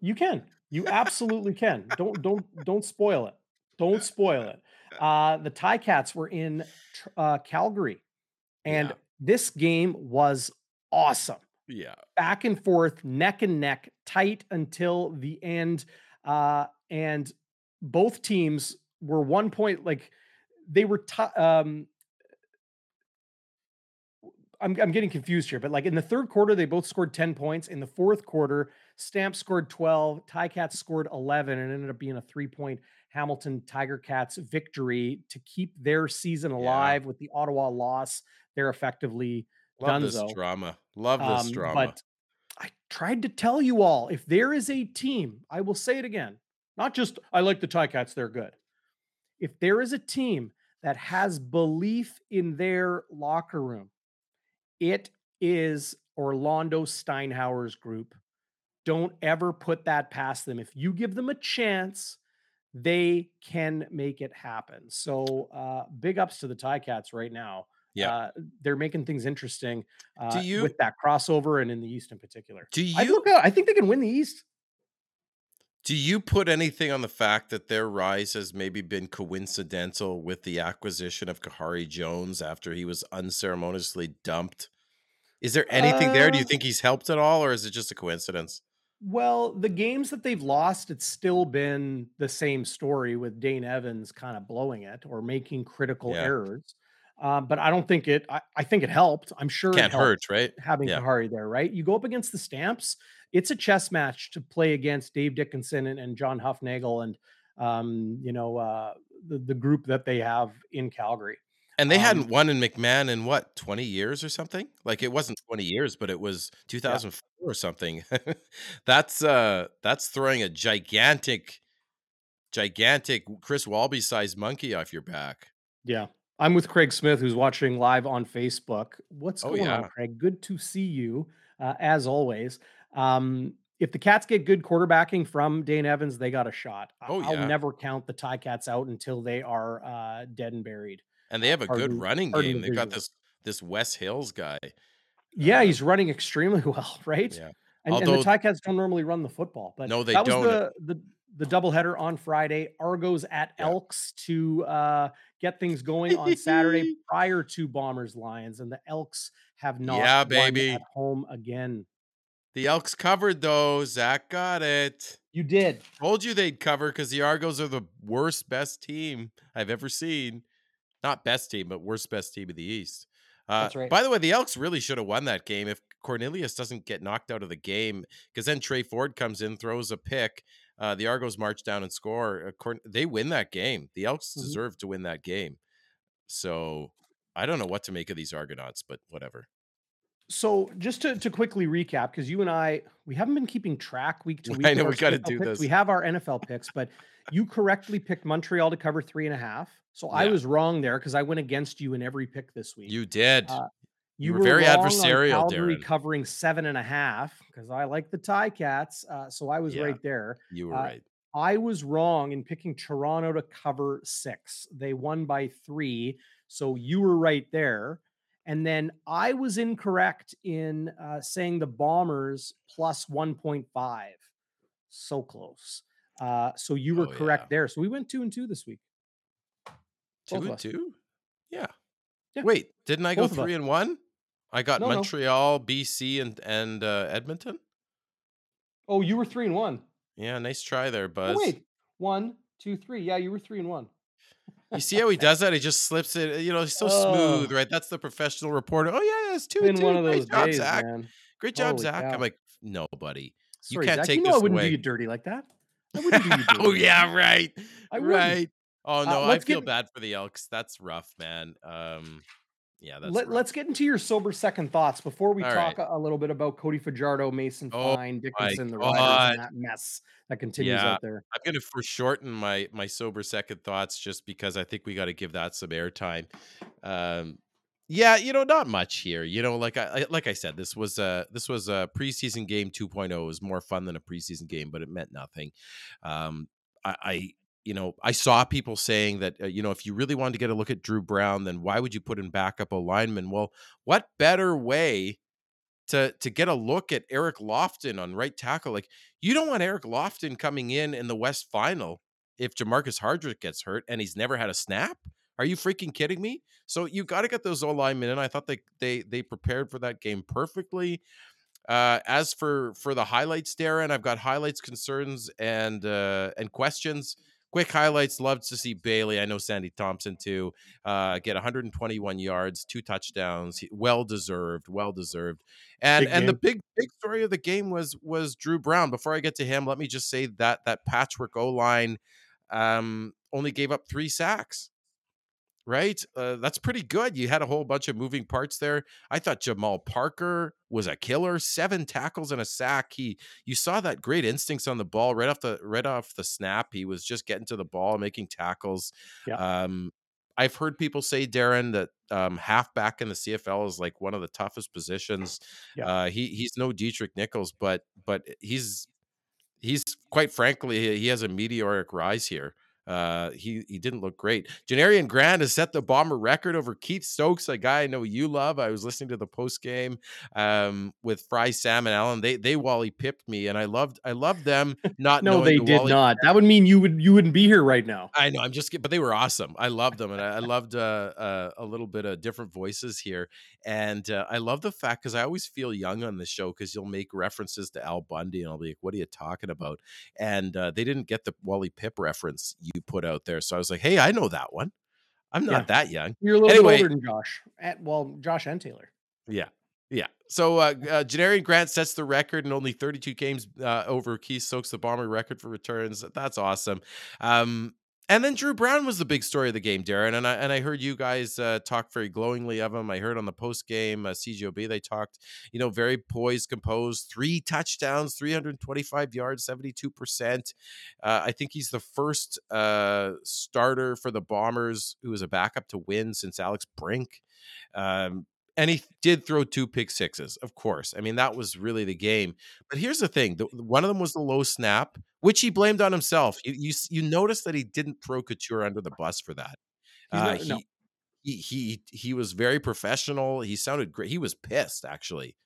You can. You absolutely can. Don't, don't, don't spoil it. Don't spoil it. Uh, the Tie Cats were in uh, Calgary, and yeah. this game was awesome. Yeah. Back and forth, neck and neck, tight until the end. Uh, and both teams were one point, like they were, t- um, I'm, I'm getting confused here, but like in the third quarter, they both scored ten points. In the fourth quarter, Stamp scored twelve, Tie Cats scored eleven, and it ended up being a three point Hamilton Tiger Cats victory to keep their season alive. Yeah. With the Ottawa loss, they're effectively done. Love this so. drama. Love this um, drama. But I tried to tell you all, if there is a team, I will say it again, not just, I like the Tie Cats, they're good. If there is a team that has belief in their locker room, it is Orlando Steinhauer's group. Don't ever put that past them. If you give them a chance, they can make it happen. So uh, big ups to the Tie Cats right now. Yeah, uh, they're making things interesting uh, do you, with that crossover, and in the East in particular. Do you? I, look out, I think they can win the East. Do you put anything on the fact that their rise has maybe been coincidental with the acquisition of Kahari Jones after he was unceremoniously dumped? Is there anything uh, there? Do you think he's helped at all, or is it just a coincidence? Well, the games that they've lost, it's still been the same story with Dane Evans kind of blowing it or making critical yeah. errors. Um, but I don't think it, I, I think it helped. I'm sure Can't it hurt, right? having yeah. Kahari there, right? You go up against the Stamps. It's a chess match to play against Dave Dickinson and, and John Huffnagel and, um, you know, uh, the, the group that they have in Calgary. And they um, hadn't won in McMahon in what, twenty years or something? Like it wasn't twenty years, but it was two thousand four yeah. or something. That's, uh, that's throwing a gigantic, gigantic Chris Walby sized monkey off your back. Yeah. I'm with Craig Smith, who's watching live on Facebook. What's going oh, yeah. on, Craig? Good to see you, uh, as always. Um, if the Cats get good quarterbacking from Dane Evans, they got a shot. Oh, I'll yeah. never count the Ticats out until they are uh, dead and buried. And they have a Hard good running Hard game. They've got this this Wes Hills guy. Yeah, uh, he's running extremely well, right? Yeah. And, Although, and the Ticats don't normally run the football. But no, they that don't. Was the, the, The doubleheader on Friday, Argos at Elks to uh, get things going on Saturday prior to Bombers Lions, and the Elks have not yeah, baby. won at home again. The Elks covered though. Zach got it. You did. Told you they'd cover because the Argos are the worst best team I've ever seen. Not best team, but worst best team of the East. Uh, That's right. By the way, the Elks really should have won that game if Cornelius doesn't get knocked out of the game, because then Trey Ford comes in, throws a pick. Uh, the Argos march down and score. They win that game. The Elks mm-hmm. deserve to win that game. So I don't know what to make of these Argonauts, but whatever. So just to, to quickly recap, because you and I, we haven't been keeping track week to week. I know we got to do this. We have our N F L picks, but you correctly picked Montreal to cover three and a half. So yeah. I was wrong there because I went against you in every pick this week. You did. Uh, You, you were, were very adversarial, Darren. Covering seven and a half because I like the Ticats, uh, so I was yeah, right there. You were uh, right. I was wrong in picking Toronto to cover six. They won by three, so you were right there. And then I was incorrect in uh, saying the Bombers plus one point five. So close. Uh, so you were oh, correct yeah. there. So we went two and two this week. Two and two. Yeah. yeah. Wait, didn't I Both go three and one? I got no, Montreal, no. B C, and and uh, Edmonton. Oh, you were three and one. Yeah, nice try there, Buzz. Oh, wait, one, two, three. Yeah, you were three and one. You see how he does that? He just slips it. You know, he's so oh. smooth, right? That's the professional reporter. Oh yeah, it's two and two. One of those Great job, days, Zach. Man. Great job, Holy Zach. Cow. I'm like, no, buddy, you Sorry, can't Zach, take you know this away. I wouldn't away. do you dirty like that. I wouldn't do you dirty. Oh yeah, right, I right. Oh no, uh, I feel get... bad for the Elks. That's rough, man. Um. Yeah, that's Let, let's get into your sober second thoughts before we All talk right. a, a little bit about Cody Fajardo, Mason Fine, oh Dickinson, the Riders, and that mess that continues yeah. out there. I'm going to foreshorten my my sober second thoughts just because I think we got to give that some airtime. Um, yeah, you know, not much here. You know, like I like I said, this was a this was a preseason game two point oh. It was more fun than a preseason game, but it meant nothing. Um, I. I You know, I saw people saying that, uh, you know, if you really wanted to get a look at Drew Brown, then why would you put in backup linemen? Well, what better way to to get a look at Eric Lofton on right tackle? Like, you don't want Eric Lofton coming in in the West Final if Jermarcus Hardrick gets hurt and he's never had a snap. Are you freaking kidding me? So you got to get those O-linemen in. I thought they they they prepared for that game perfectly. Uh, as for for the highlights, Darren, I've got highlights, concerns, and uh, and questions. Quick highlights, loves to see Bailey. I know Sandy Thompson, too. Uh, get one hundred twenty-one yards, two touchdowns. Well-deserved, well-deserved. And big and game. the big big story of the game was was Drew Brown. Before I get to him, let me just say that that patchwork O-line um, only gave up three sacks, right? Uh, that's pretty good. You had a whole bunch of moving parts there. I thought Jamal Parker was a killer. Seven tackles and a sack. He, you saw that great instincts on the ball right off the right off the snap. He was just getting to the ball, making tackles. Yeah. Um, I've heard people say, Darren, that um, halfback in the C F L is like one of the toughest positions. Yeah. Uh, he he's no Deatrick Nichols, but but he's he's quite frankly he has a meteoric rise here. Uh, he he didn't look great. Janarion Grant has set the Bomber record over Keith Stokes, a guy I know you love. I was listening to the post game um, with Fry, Sam, and Allen. They they Wally pipped me, and I loved I loved them. Not no, they the did Wally not. Pipped. That would mean you would you wouldn't be here right now. I know. I'm just kidding, but they were awesome. I loved them, and I, I loved uh, uh, a little bit of different voices here. And uh, I love the fact, because I always feel young on the show, because you'll make references to Al Bundy, and I'll be like, "What are you talking about?" And uh, they didn't get the Wally Pipp reference you put out there, so I was like, hey, I know that one. I'm not yeah. that young. You're a little anyway, bit older than Josh. At, well, Josh and Taylor. Yeah, yeah. So uh, uh, Janarion Grant sets the record in only thirty-two games uh, over Keith Stokes, the Bomber record for returns. That's awesome. Um, and then Drew Brown was the big story of the game, Darren. And I and I heard you guys uh, talk very glowingly of him. I heard on the post game uh, C G O B they talked, you know, very poised, composed, three touchdowns, three hundred twenty-five yards, seventy-two percent. Uh, I think he's the first uh, starter for the Bombers who was a backup to win since Alex Brink. Um, and he did throw two pick sixes, of course. I mean, that was really the game. But here's the thing. The, one of them was the low snap, which he blamed on himself. You you, you notice that he didn't throw Couture under the bus for that. Uh, not, he, no. he, he, he was very professional. He sounded great. He was pissed, actually.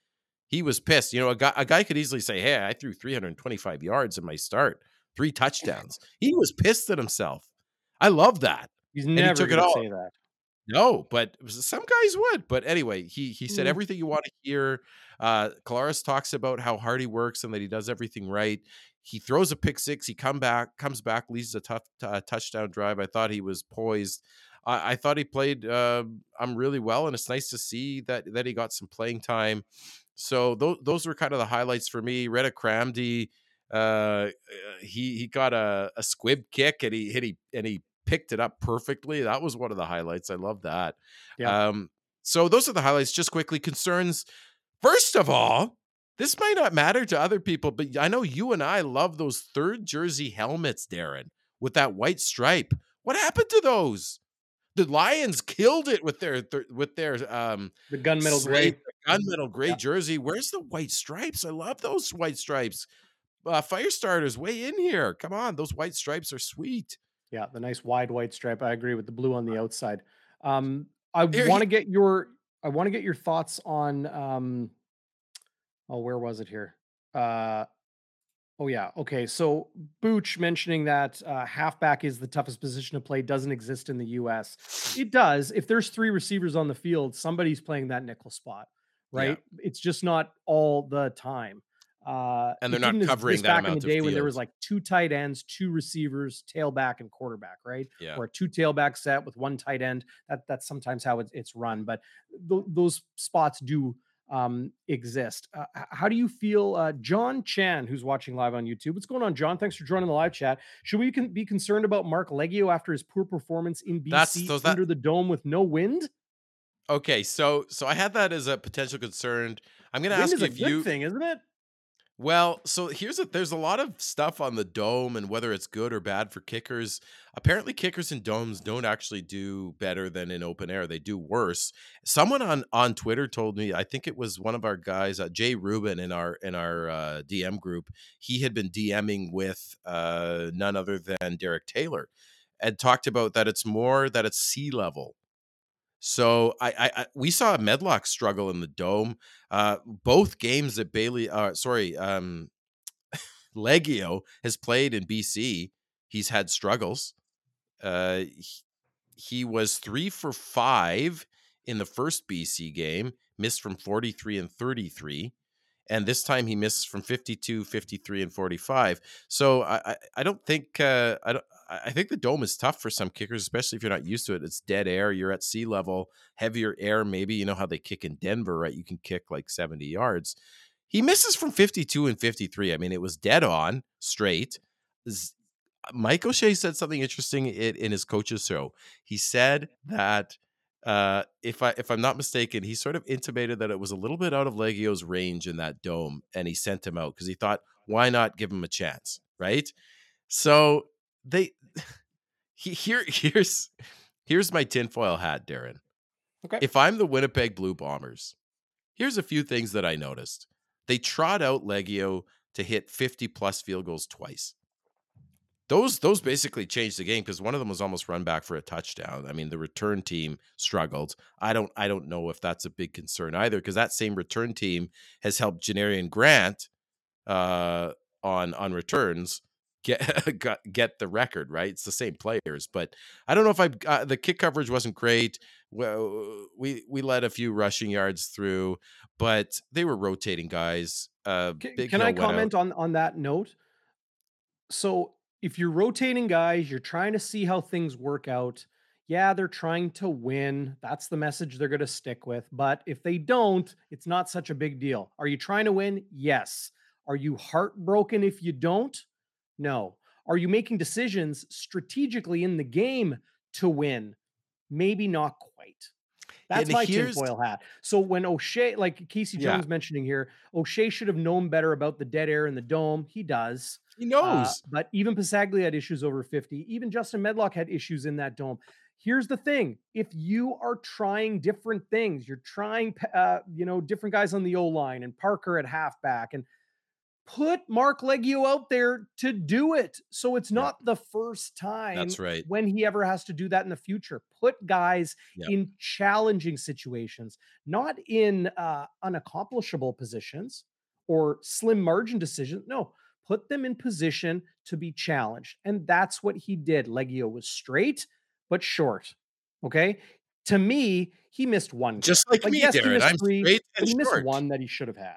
He was pissed. You know, a guy, a guy could easily say, hey, I threw three hundred twenty-five yards in my start, three touchdowns. He was pissed at himself. I love that. He's and never he going to say that. No, but some guys would. But anyway, he he said everything you want to hear. Uh, Collaros talks about how hard he works and that he does everything right. He throws a pick six. He come back, comes back, leads a tough uh, touchdown drive. I thought he was poised. I, I thought he played uh, um, really well, and it's nice to see that that he got some playing time. So th- those were kind of the highlights for me. Retta Cramdy, uh, he he got a, a squib kick and he hit he and he. picked it up perfectly. That was one of the highlights. I love that. Yeah. Um, so those are the highlights. Just quickly, concerns. First of all, this might not matter to other people, but I know you and I love those third jersey helmets, Darren, with that white stripe. What happened to those? The Lions killed it with their th- with their um the gunmetal slate, gray gunmetal gray yeah. jersey. Where's the white stripes? I love those white stripes. Uh, fire starters, way in here. Come on, those white stripes are sweet. Yeah, the nice wide white stripe. I agree with the blue on the outside. Um, I want to get your I want to get your thoughts on um oh, where was it here? Uh oh yeah, okay. So Booch mentioning that uh halfback is the toughest position to play doesn't exist in the U S. It does. If there's three receivers on the field, somebody's playing that nickel spot, right? Yeah. It's just not all the time. Uh, and they're not covering that amount of field. Back in the day when there was like two tight ends, two receivers, tailback and quarterback, right? Yeah. Or a two tailback set with one tight end. That that's sometimes how it, it's run, but th- those spots do um, exist. Uh, how do you feel, uh, John Chan, who's watching live on YouTube? What's going on, John? Thanks for joining the live chat. Should we con- be concerned about Marc Liegghio after his poor performance in B C that's, so that... under the dome with no wind? Okay, so so I had that as a potential concern. I'm going to ask you if you. Wind is a good thing, isn't it? Well, so here's a, there's a lot of stuff on the dome and whether it's good or bad for kickers. Apparently, kickers in domes don't actually do better than in open air. They do worse. Someone on, on Twitter told me, I think it was one of our guys, uh, Jay Rubin in our in our uh, D M group. He had been DMing with uh, none other than Derek Taylor and talked about that it's more that it's sea level. So I, I, I we saw Medlock struggle in the dome. Uh, both games that Bailey, uh, sorry, um, Liegghio has played in B C, he's had struggles. Uh, he, he was three for five in the first B C game, missed from forty-three and thirty-three. And this time he missed from fifty-two, fifty-three, and forty-five. So I, I, I don't think uh, I don't. I think the dome is tough for some kickers, especially if you're not used to it. It's dead air. You're at sea level, heavier air. Maybe you know how they kick in Denver, right? You can kick like seventy yards. He misses from fifty-two and fifty-three. I mean, it was dead on straight. Mike O'Shea said something interesting in, in his coach's show. He said that. Uh, if I if I'm not mistaken, he sort of intimated that it was a little bit out of Liegghio's range in that dome, and he sent him out because he thought, why not give him a chance, right? So they he, here here's here's my tinfoil hat, Darren. Okay. If I'm the Winnipeg Blue Bombers, here's a few things that I noticed. They trot out Liegghio to hit fifty plus field goals twice. those those basically changed the game, because one of them was almost run back for a touchdown. I mean, the return team struggled. I don't I don't know if that's a big concern either, because that same return team has helped Janarion Grant uh, on on returns get get the record, right? It's the same players, but I don't know if I uh, the kick coverage wasn't great. Well, we we let a few rushing yards through, but they were rotating guys. Uh, can can I comment on on that note? So if you're rotating guys, you're trying to see how things work out. Yeah, they're trying to win. That's the message they're going to stick with. But if they don't, it's not such a big deal. Are you trying to win? Yes. Are you heartbroken if you don't? No. Are you making decisions strategically in the game to win? Maybe not quite. That's my tinfoil hat. So when O'Shea, like Casey Jones yeah. mentioning here, O'Shea should have known better about the dead air in the dome. He does. He knows. Uh, but even Pisaglia had issues over fifty. Even Justin Medlock had issues in that dome. Here's the thing. If you are trying different things, you're trying, uh, you know, different guys on the O-line and Parker at halfback, and put Marc Liegghio out there to do it. So it's not yeah. the first time That's right. when he ever has to do that in the future. Put guys yeah. in challenging situations, not in uh, unaccomplishable positions or slim margin decisions. No, put them in position to be challenged. And that's what he did. Liegghio was straight, but short. Okay. To me, he missed one. Just like, like me, yes, Darren. He I'm three, straight and he missed short. One that he should have had.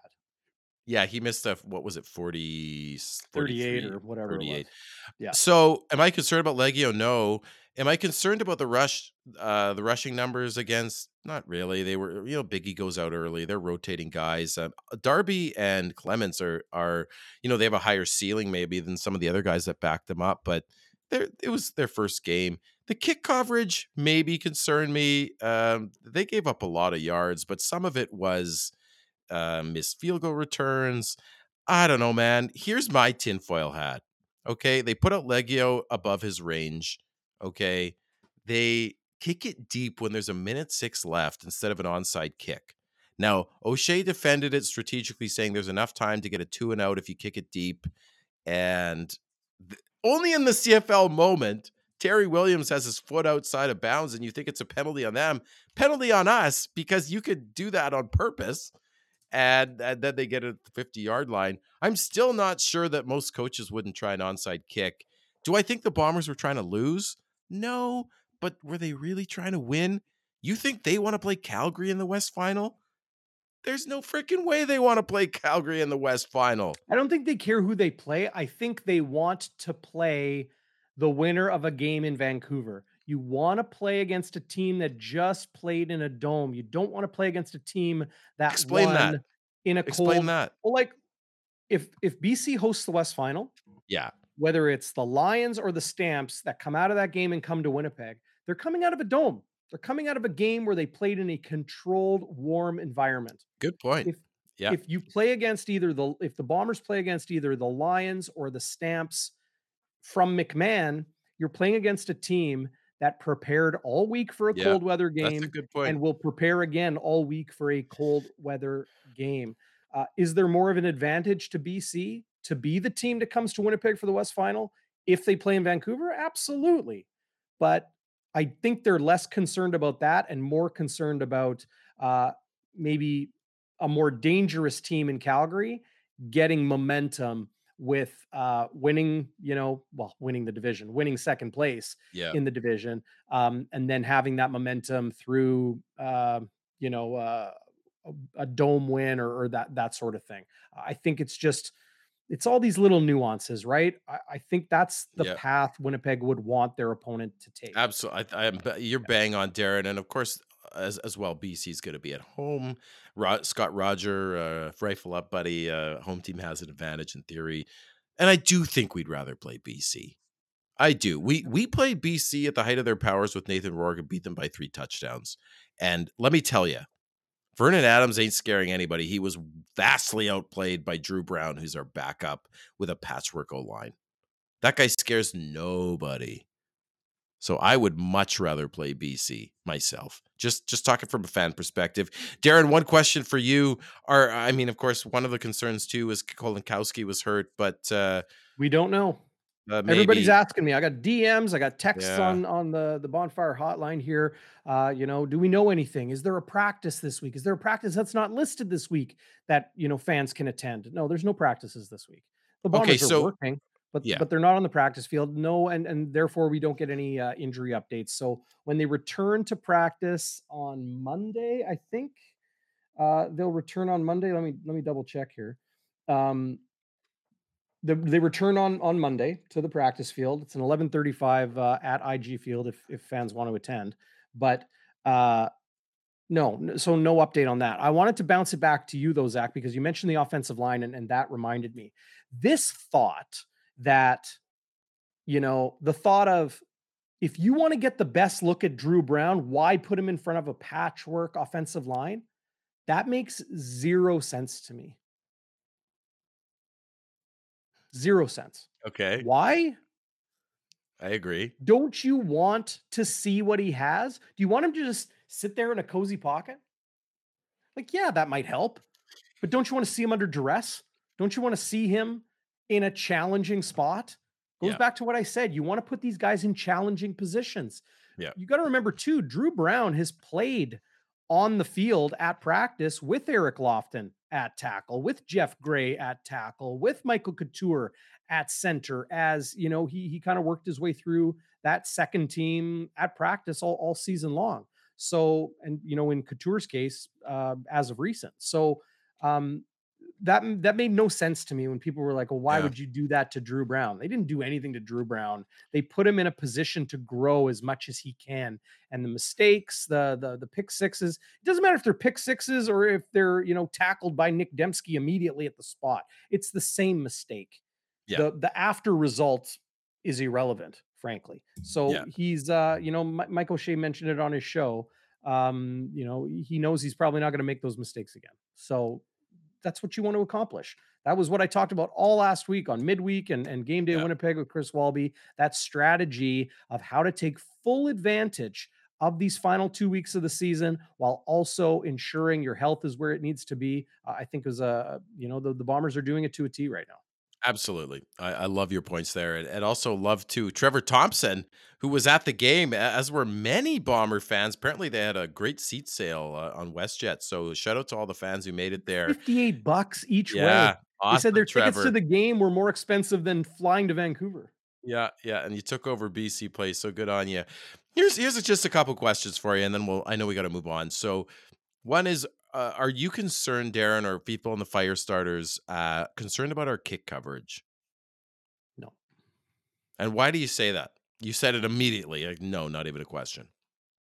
Yeah, he missed a, what was it, forty, thirty-eight or whatever thirty-eight. It was. Yeah. So am I concerned about Liegghio? No. Am I concerned about the rush, uh, the rushing numbers against? Not really. They were, you know, Biggie goes out early. They're rotating guys. Um, Darby and Clements are, are, you know, they have a higher ceiling maybe than some of the other guys that backed them up, but it was their first game. The kick coverage maybe concerned me. Um, they gave up a lot of yards, but some of it was Uh, missed field goal returns. I don't know, man. Here's my tinfoil hat. Okay, they put out Liegghio above his range. Okay, they kick it deep when there's a minute six left instead of an onside kick. Now, O'Shea defended it strategically, saying there's enough time to get a two and out if you kick it deep. And th- only in the C F L moment, Terry Williams has his foot outside of bounds, and you think it's a penalty on them. Penalty on us, because you could do that on purpose. And, and then they get at the fifty-yard line. I'm still not sure that most coaches wouldn't try an onside kick. Do I think the Bombers were trying to lose? No, but were they really trying to win? You think they want to play Calgary in the West Final? There's no freaking way they want to play Calgary in the West Final. I don't think they care who they play. I think they want to play the winner of a game in Vancouver. You want to play against a team that just played in a dome. You don't want to play against a team that Explain won that. in a Explain cold. That. Well, like if if B C hosts the West Final, yeah, whether it's the Lions or the Stamps that come out of that game and come to Winnipeg, they're coming out of a dome. They're coming out of a game where they played in a controlled, warm environment. Good point. If, yeah. If you play against either the if the Bombers play against either the Lions or the Stamps from McMahon, you're playing against a team that prepared all week for a yeah, cold weather game, that's a good point, and will prepare again all week for a cold weather game. Uh, is there more of an advantage to B C to be the team that comes to Winnipeg for the West Final if they play in Vancouver? Absolutely. But I think they're less concerned about that and more concerned about uh, maybe a more dangerous team in Calgary getting momentum with uh, winning, you know, well, winning the division, winning second place yeah. in the division, um, and then having that momentum through, uh, you know, uh, a dome win or, or that that sort of thing. I think it's just, it's all these little nuances, right? I, I think that's the yeah. path Winnipeg would want their opponent to take. Absolutely. I, I, you're bang on, Darren. And of course, As as well, B C's going to be at home. Rod, Scott Roger, uh, rifle up, buddy. Uh, home team has an advantage in theory, and I do think we'd rather play B C. I do. We we played B C at the height of their powers with Nathan Rourke and beat them by three touchdowns. And let me tell you, Vernon Adams ain't scaring anybody. He was vastly outplayed by Drew Brown, who's our backup with a patchwork O line. That guy scares nobody. So I would much rather play B C myself. Just just talking from a fan perspective. Darren, one question for you. Are I mean, of course, one of the concerns too is Kolinkowski was hurt, but... Uh, we don't know. Uh, Everybody's asking me. I got D Ms. I got texts yeah. on, on the, the Bonfire hotline here. Uh, you know, do we know anything? Is there a practice this week? Is there a practice that's not listed this week that, you know, fans can attend? No, there's no practices this week. The Bombers okay, so, are working, but, yeah. but they're not on the practice field. No, and, and therefore we don't get any uh, injury updates. So when they return to practice on Monday, I think uh, they'll return on Monday. Let me, let me double check here. Um, The, they return on, on Monday to the practice field. It's an eleven thirty-five uh, at I G Field if, if fans want to attend. But uh, no, so no update on that. I wanted to bounce it back to you, though, Zach, because you mentioned the offensive line, and, and that reminded me. This thought that, you know, the thought of, if you want to get the best look at Drew Brown, why put him in front of a patchwork offensive line? That makes zero sense to me. Zero sense. Okay. Why? I agree. Don't you want to see what he has? Do you want him to just sit there in a cozy pocket? Like, yeah, that might help. But don't you want to see him under duress? Don't you want to see him in a challenging spot? Goes yeah. back to what I said. You want to put these guys in challenging positions. Yeah. You got to remember, too, Drew Brown has played on the field at practice with Eric Lofton at tackle, with Jeff Gray at tackle, with Michael Couture at center, as you know, he he kind of worked his way through that second team at practice all, all season long. So, and you know, in Couture's case, uh, as of recent. So um, that, that made no sense to me when people were like, well, why yeah. would you do that to Drew Brown? They didn't do anything to Drew Brown. They put him in a position to grow as much as he can. And the mistakes, the, the, the pick sixes, it doesn't matter if they're pick sixes or if they're, you know, tackled by Nic Demski immediately at the spot. It's the same mistake. Yeah. The, the after result is irrelevant, frankly. So yeah. he's, uh, you know, M- Mike O'Shea mentioned it on his show. Um, you know, he knows he's probably not going to make those mistakes again. So, that's what you want to accomplish. That was what I talked about all last week on midweek and, and Game Day yeah. Winnipeg with Chris Walby. That strategy of how to take full advantage of these final two weeks of the season while also ensuring your health is where it needs to be. Uh, I think is a, you know, the, the Bombers are doing it to a T right now. Absolutely. I, I love your points there. And, and also love to Trevor Thompson, who was at the game, as were many Bomber fans. Apparently they had a great seat sale uh, on WestJet. So shout out to all the fans who made it there. fifty-eight bucks each yeah, way. Awesome, they said their Trevor. tickets to the game were more expensive than flying to Vancouver. Yeah, yeah. And you took over B C Place. So good on you. Here's, here's just a couple questions for you. And then we'll, I know we got to move on. So one is, Uh, are you concerned, Darren, or people in the Fire Starters uh, concerned about our kick coverage? No. And why do you say that? You said it immediately. Like, no, not even a question.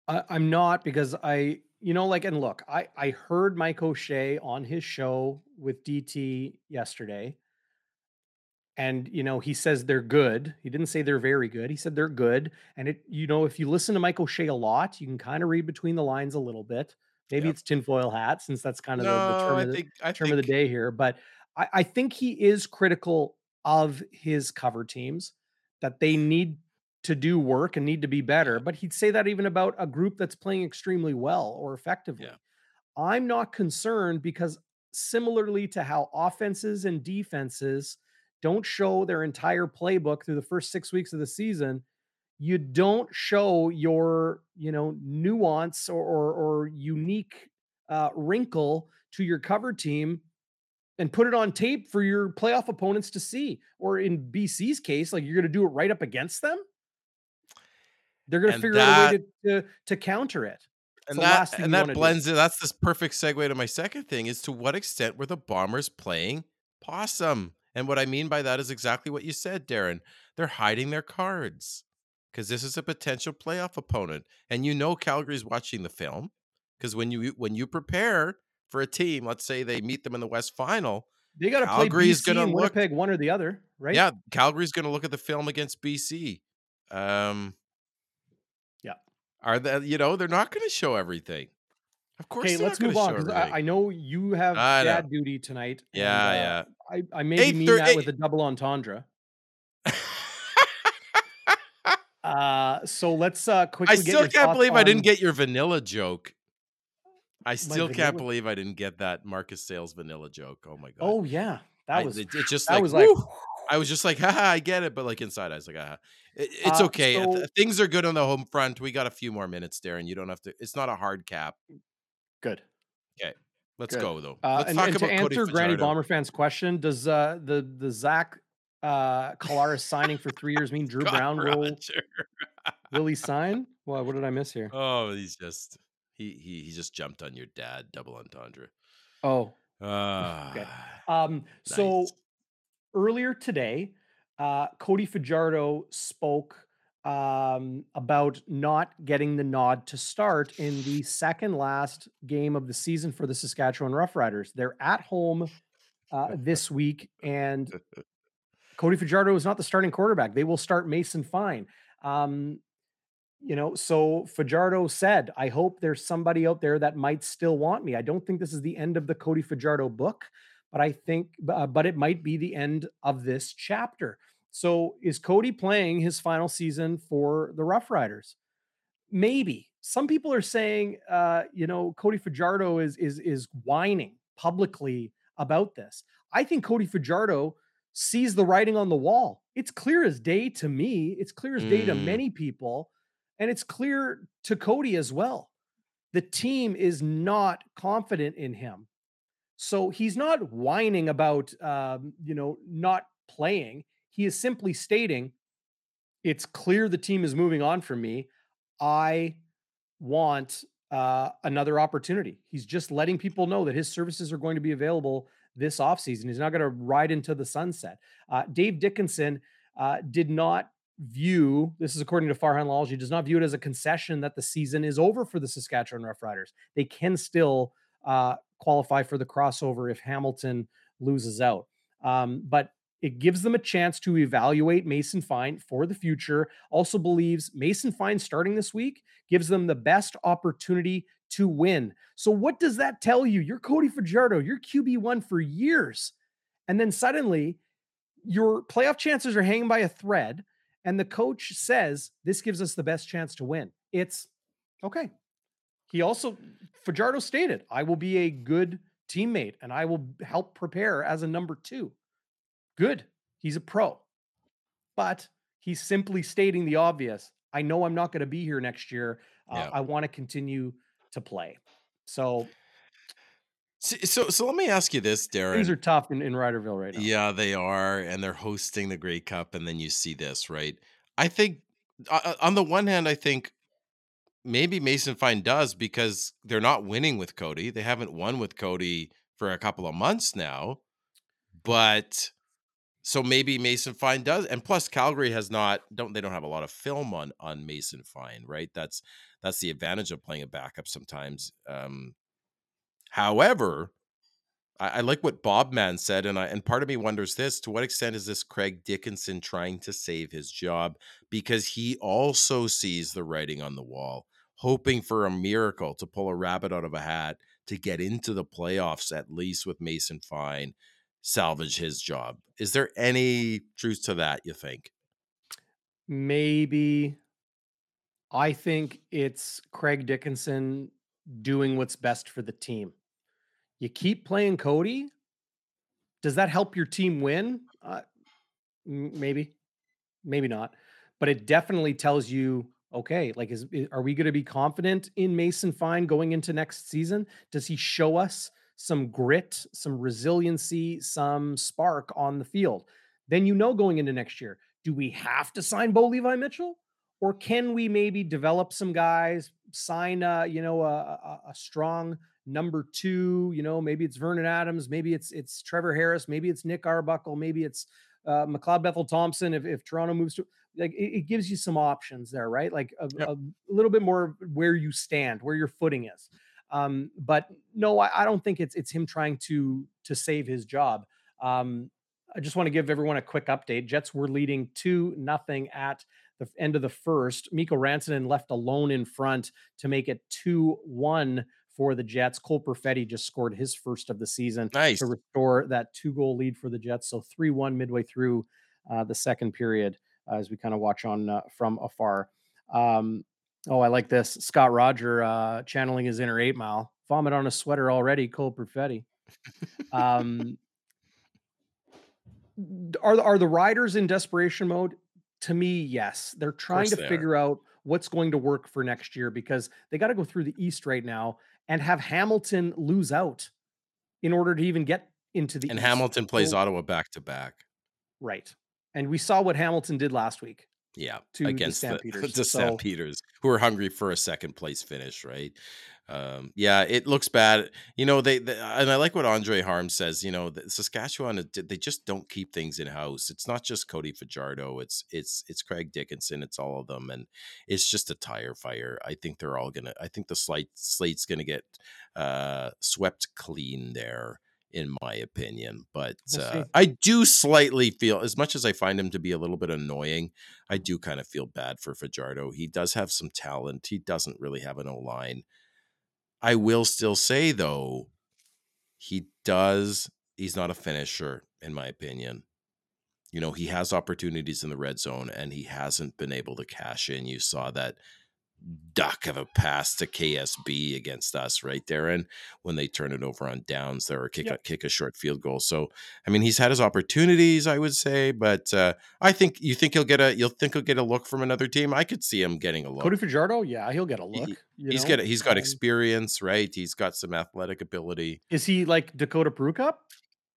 I, I'm not, because I, you know, like, and look, I, I heard Mike O'Shea on his show with D T yesterday. And, you know, he says they're good. He didn't say they're very good. He said they're good. And it, you know, if you listen to Mike O'Shea a lot, you can kind of read between the lines a little bit. Maybe yep. it's tinfoil hat, since that's kind of no, the, the term, of the, think, term think... of the day here. But I, I think he is critical of his cover teams, that they need to do work and need to be better. But he'd say that even about a group that's playing extremely well or effectively. Yeah. I'm not concerned, because similarly to how offenses and defenses don't show their entire playbook through the first six weeks of the season, you don't show your, you know, nuance or, or, or unique uh, wrinkle to your cover team and put it on tape for your playoff opponents to see. Or in B C's case, like, you're going to do it right up against them. They're going to figure that, out a way to, to, to counter it. It's and that, and that blends do. in. That's this perfect segue to my second thing, is to what extent were the Bombers playing possum? And what I mean by that is exactly what you said, Darren. They're hiding their cards, because this is a potential playoff opponent. And you know Calgary's watching the film, because when you when you prepare for a team, let's say they meet them in the West Final, they got to play B C and Winnipeg, one or the other, right? Yeah, Calgary's going to look at the film against B C. Um, yeah. Are they, you know, they're not going to show everything. Of course. Okay, let's move on, because I, I know you have I dad know. duty tonight. Yeah, and, uh, yeah. I, I maybe mean thir- that eight. with a double entendre. Uh, so let's uh, quickly. I still get can't believe on... I didn't get your vanilla joke. I still can't believe I didn't get that Marcus Sales vanilla joke. Oh my god! Oh yeah, that I, was it, it. Just that like, was like. Whew. I was just like, haha, I get it. But like inside, I was like, haha. It, it's uh, okay. So things are good on the home front. We got a few more minutes, Darren. You don't have to. It's not a hard cap. Good. Okay. Let's good. go, though. Uh, Let's and, talk and about to Cody answer Fajardo. Granny Bomber fans' question, does uh, the, the Zach uh, Collaros signing for three years mean Drew God, Brown will, will he sign? Well, what did I miss here? Oh, he's just he he he just jumped on your dad, double entendre. Oh. Uh, okay. Um, nice. So earlier today, uh, Cody Fajardo spoke um, about not getting the nod to start in the second last game of the season for the Saskatchewan Roughriders. They're at home uh, this week, and Cody Fajardo is not the starting quarterback. They will start Mason Fine. Um, You know, so Fajardo said, I hope there's somebody out there that might still want me. I don't think this is the end of the Cody Fajardo book, but I think, uh, but it might be the end of this chapter. So is Cody playing his final season for the Rough Riders? Maybe. Some people are saying, uh, you know, Cody Fajardo is, is, is whining publicly about this. I think Cody Fajardo sees the writing on the wall. It's clear as day to me. It's clear as day mm. to many people. And it's clear to Cody as well. The team is not confident in him. So he's not whining about, um, you know, not playing. He is simply stating, it's clear the team is moving on from me. I want uh, another opportunity. He's just letting people know that his services are going to be available this offseason. He's not going to ride into the sunset. Uh, Dave Dickenson uh, did not view, this is according to Farhan Lalji, does not view it as a concession that the season is over for the Saskatchewan Roughriders. They can still uh, qualify for the crossover if Hamilton loses out. Um, but it gives them a chance to evaluate Mason Fine for the future. Also believes Mason Fine starting this week gives them the best opportunity to win. So what does that tell you? You're Cody Fajardo, you're Q B one for years. And then suddenly your playoff chances are hanging by a thread. And the coach says, this gives us the best chance to win. It's okay. He also, Fajardo stated, I will be a good teammate and I will help prepare as a number two. Good. He's a pro. But he's simply stating the obvious. I know I'm not going to be here next year. Uh, yeah. I want to continue to play. So... So, so let me ask you this, Darren. Things are tough in, in Ryderville right now. Yeah, they are, and they're hosting the Grey Cup, and then you see this, right? I think, uh, on the one hand, I think maybe Mason Fine does because they're not winning with Cody. They haven't won with Cody for a couple of months now, but so maybe Mason Fine does, and plus Calgary has not. Don't they don't have a lot of film on on Mason Fine, right? That's that's the advantage of playing a backup sometimes. Um, However, I, I like what Bobman said, and I and part of me wonders this, to what extent is this Craig Dickenson trying to save his job? Because he also sees the writing on the wall, hoping for a miracle to pull a rabbit out of a hat to get into the playoffs, at least with Mason Fine, salvage his job. Is there any truth to that, you think? Maybe. I think it's Craig Dickenson doing what's best for the team. You keep playing Cody. Does that help your team win? Uh, maybe, maybe not, but it definitely tells you, okay, like, is, are we going to be confident in Mason Fine going into next season? Does he show us some grit, some resiliency, some spark on the field? Then, you know, going into next year, do we have to sign Bo Levi Mitchell? Or can we maybe develop some guys, sign a, you know, a, a, a strong number two, you know, maybe it's Vernon Adams, maybe it's it's Trevor Harris, maybe it's Nick Arbuckle, maybe it's uh, McLeod Bethel-Thompson if, if Toronto moves to, like, it, it gives you some options there, right? Like a, yep. a little bit more where you stand, where your footing is. Um, but no, I, I don't think it's it's him trying to to save his job. Um, I just want to give everyone a quick update. Jets were leading two nothing at the end of the first. Mikko Rantanen left alone in front to make it two one for the Jets. Cole Perfetti just scored his first of the season nice. to restore that two-goal lead for the Jets. So three one midway through uh, the second period uh, as we kind of watch on uh, from afar. Um, oh, I like this. Scott Roger uh, channeling his inner eight mile. Vomit on a sweater already, Cole Perfetti. Um are, are the Riders in desperation mode? To me, yes. They're trying to they figure are. out what's going to work for next year, because they got to go through the East right now and have Hamilton lose out in order to even get into the and East. And Hamilton plays so, Ottawa back to back. Right. And we saw what Hamilton did last week. Yeah, to against the Stampeders, the, the Stampeders so, who are hungry for a second place finish, right? Um, yeah, it looks bad. You know, they, they and I like what Andre Harms says, you know, Saskatchewan, they just don't keep things in house. It's not just Cody Fajardo. It's, it's, it's Craig Dickenson. It's all of them. And it's just a tire fire. I think they're all going to, I think the slate, slate's going to get uh, swept clean there, in my opinion. But uh, I do slightly feel, as much as I find him to be a little bit annoying, I do kind of feel bad for Fajardo. He does have some talent. He doesn't really have an O-line. I will still say, though, he does, he's not a finisher, in my opinion. You know, he has opportunities in the red zone, and he hasn't been able to cash in. You saw that duck of a pass to K S B against us, right, Darren, when they turn it over on downs there, or kick, yep. a, kick a short field goal. So, I mean, he's had his opportunities, I would say, but uh, I think you think he'll get a you'll think he'll get a look from another team. I could see him getting a look. Cody Fajardo, yeah, he'll get a look. He, you he's got he's got experience, right? He's got some athletic ability. Is he like Dakota Brewcup?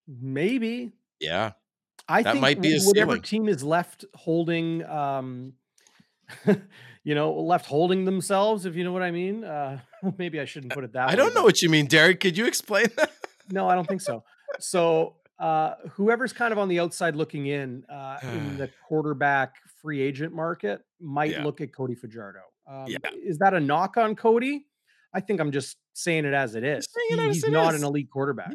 Maybe. Yeah, I that think might be whatever ceiling. Team is left holding. Um, you know, left holding themselves, if you know what I mean. Uh, maybe I shouldn't put it that way. I don't know what you mean, Derek. Could you explain that? No, I don't think so. So uh, whoever's kind of on the outside looking in, uh, in the quarterback free agent market might yeah. look at Cody Fajardo. Um, yeah. Is that a knock on Cody? I think I'm just saying it as it is. He, it as he's it not is. an elite quarterback.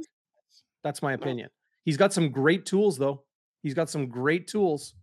That's my opinion. No. He's got some great tools, though. He's got some great tools.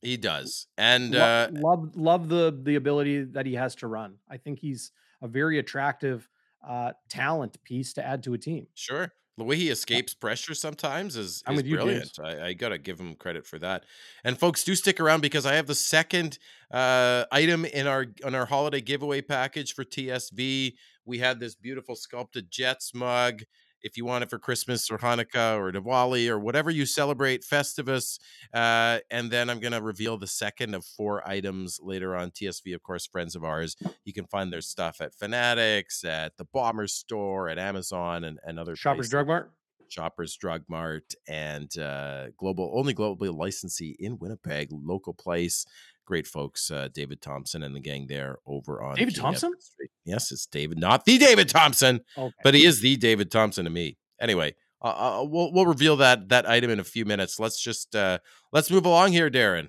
He does. And love, uh, love, love the, the ability that he has to run. I think he's a very attractive uh, talent piece to add to a team. Sure. The way he escapes yeah. pressure sometimes is, is brilliant. You, I, I got to give him credit for that. And folks, do stick around, because I have the second uh, item in our, on our holiday giveaway package for T S V. We had this beautiful sculpted Jets mug. If you want it for Christmas or Hanukkah or Diwali or whatever you celebrate, Festivus. Uh, and then I'm going to reveal the second of four items later on. T S V, of course, friends of ours. You can find their stuff at Fanatics, at the Bomber Store, at Amazon, and, and other Shoppers places. Drug Mart. Shoppers Drug Mart, and uh, global only globally licensee in Winnipeg, local place. Great folks, uh, David Thompson and the gang there over on David G F Thompson. Street. Yes, it's David, not the David Thompson, okay. But he is the David Thompson to me. Anyway, uh, uh, we'll we'll reveal that that item in a few minutes. Let's just uh, let's move along here, Darren.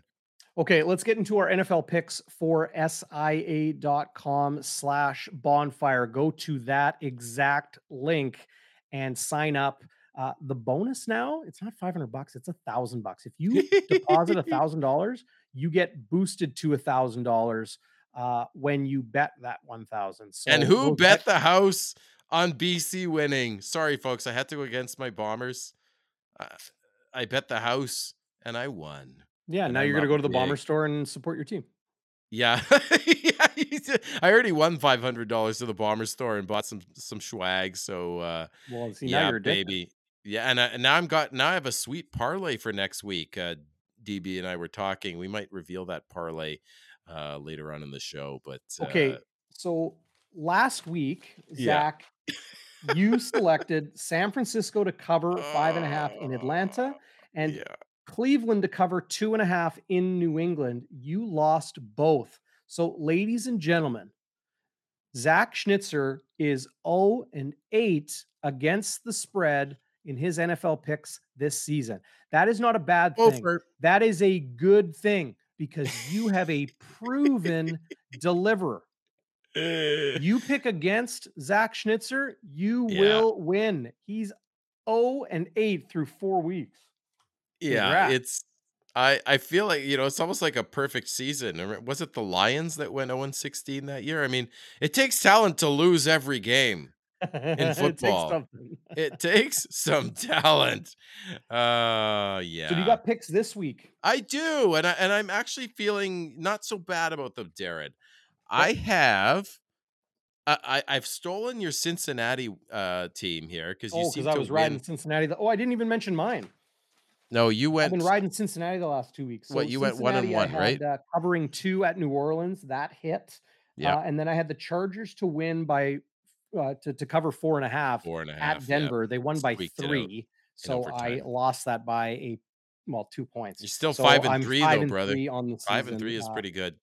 Okay, let's get into our N F L picks for S I A dot com slash bonfire. Go to that exact link and sign up. Uh, the bonus now, it's not five hundred bucks, it's a thousand bucks. If you deposit a thousand dollars, you get boosted to a thousand dollars uh, when you bet that one thousand. So and who bet the house on B C winning? Sorry, folks, I had to go against my Bombers. Uh, I bet the house and I won. Yeah, and now you're gonna go to the Bomber Store and support your team. Yeah, yeah, I already won five hundred dollars to the Bomber Store and bought some some swag. So uh, well, see, yeah, now you're baby. Addicted. Yeah, and, I, and now I'm got now I have a sweet parlay for next week. Uh, D B and I were talking. We might reveal that parlay uh, later on in the show. But uh, okay, so last week, Zach, yeah. you selected San Francisco to cover five and a half in Atlanta, and yeah. Cleveland to cover two and a half in New England. You lost both. So, ladies and gentlemen, Zach Schnitzer is zero and eight against the spread in his N F L picks this season. That is not a bad thing. Over. That is a good thing, because you have a proven deliverer. You pick against Zach Schnitzer, you yeah. will win. He's zero and eight through four weeks. Yeah, Congrats. it's. I, I feel like, you know, it's almost like a perfect season. Was it the Lions that went oh and sixteen that year? I mean, it takes talent to lose every game in football. It takes, it takes some talent. Uh, yeah. So you got picks this week? I do, and I and I'm actually feeling not so bad about them, Darren. I have, I I've stolen your Cincinnati uh team here because you. Oh, because I was riding Cincinnati. Oh, I didn't even mention mine. No, you went. I've been riding Cincinnati the last two weeks. So what, you Cincinnati, went one and one, I had, right? Uh, covering two at New Orleans, that hit. Yeah, uh, and then I had the Chargers to win by uh, to to cover four and a half, four and a half at Denver. Yep. They won by Squeaked three, so I lost that by a well two points. You're still so five and I'm three, five though, and brother. Three on the season. Five and three is uh, pretty good.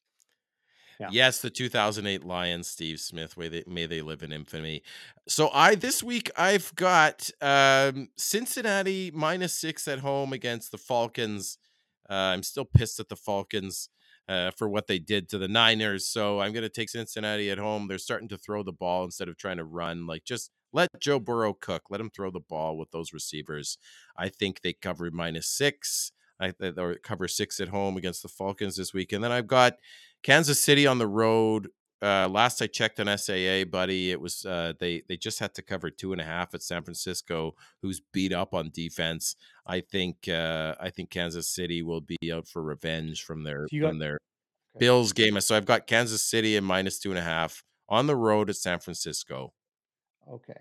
Yeah. Yes, the two thousand eight Lions, Steve Smith, may they, may they live in infamy. So I this week I've got um, Cincinnati minus six at home against the Falcons. Uh, I'm still pissed at the Falcons uh, for what they did to the Niners. So I'm going to take Cincinnati at home. They're starting to throw the ball instead of trying to run. Like, just let Joe Burrow cook. Let him throw the ball with those receivers. I think they cover minus six. I or cover six at home against the Falcons this week. And then I've got Kansas City on the road. Uh, last I checked on S A A, buddy, it was uh, they they just had to cover two and a half at San Francisco, who's beat up on defense. I think uh, I think Kansas City will be out for revenge from their got- from their okay. Bills game. So I've got Kansas City and minus two and a half on the road at San Francisco. Okay,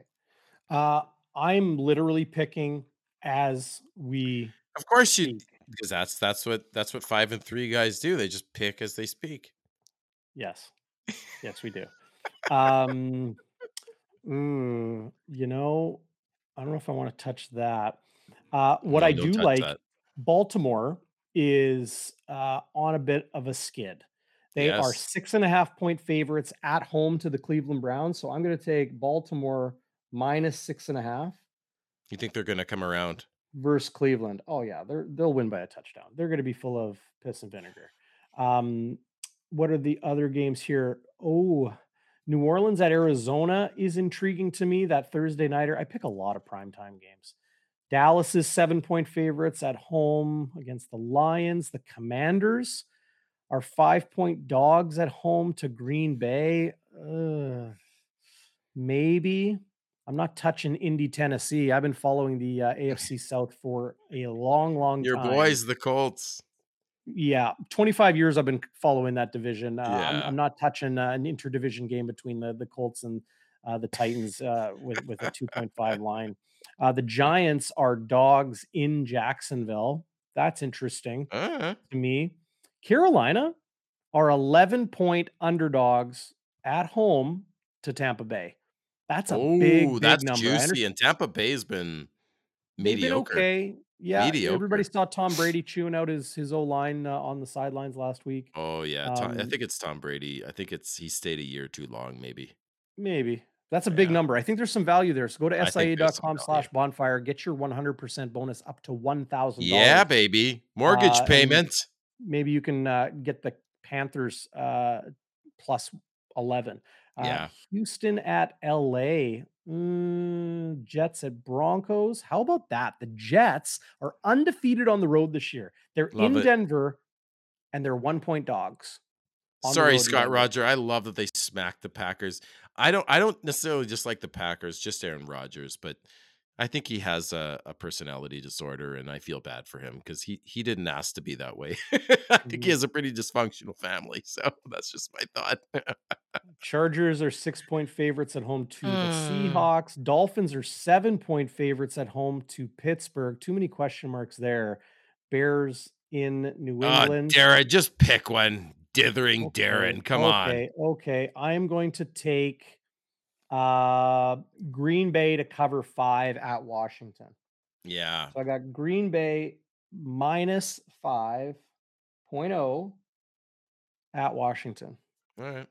uh, I'm literally picking as we. Of course you. Because that's that's what that's what five and three guys do. They just pick as they speak. Yes, yes, we do. um, mm, you know, I don't know if I want to touch that. Uh, what no, I do like, that. Baltimore is uh, on a bit of a skid. They yes. are six and a half point favorites at home to the Cleveland Browns. So I'm going to take Baltimore minus six and a half. You think they're going to come around? Versus Cleveland. Oh yeah, they're they'll win by a touchdown. They're going to be full of piss and vinegar. Um, what are the other games here? Oh, New Orleans at Arizona is intriguing to me. That Thursday nighter. I pick a lot of primetime games. Dallas is seven point favorites at home against the Lions. The Commanders are five point dogs at home to Green Bay. Uh, maybe. I'm not touching Indy, Tennessee. I've been following the uh, A F C South for a long, long Your time. Your boys, the Colts. Yeah, twenty-five years I've been following that division. Uh, yeah. I'm, I'm not touching uh, an interdivision game between the, the Colts and uh, the Titans uh, with, with a two point five line. Uh, the Giants are dogs in Jacksonville. That's interesting uh-huh. to me. Carolina are eleven-point underdogs at home to Tampa Bay. That's a oh, big, big that's number. Juicy. And Tampa Bay's been mediocre. Been okay, yeah. Mediocre. Everybody saw Tom Brady chewing out his his O line uh, on the sidelines last week. Oh yeah, Tom, um, I think it's Tom Brady. I think it's he stayed a year too long, maybe. Maybe that's a big yeah. number. I think there's some value there. So go to S I A dot com slash bonfire. Get your one hundred percent bonus up to one thousand dollars. Yeah, baby, mortgage uh, payment. Maybe you can uh, get the Panthers uh, plus eleven. Uh, yeah. Houston at L A, mm, Jets at Broncos. How about that? The Jets are undefeated on the road this year. They're love in it. Denver, and they're one-point dogs. Sorry, Scott Roger. I love that they smacked the Packers. I don't. I don't necessarily just like the Packers, just Aaron Rodgers, but I think he has a, a personality disorder, and I feel bad for him because he he didn't ask to be that way. I think he has a pretty dysfunctional family, so that's just my thought. Chargers are six-point favorites at home to uh, the Seahawks. Dolphins are seven-point favorites at home to Pittsburgh. Too many question marks there. Bears in New England. Oh, Darren, just pick one. Dithering okay, Darren, come okay, on. Okay, okay. I'm going to take... Uh, Green Bay to cover five at Washington. Yeah. So I got Green Bay minus five point oh at Washington. All right.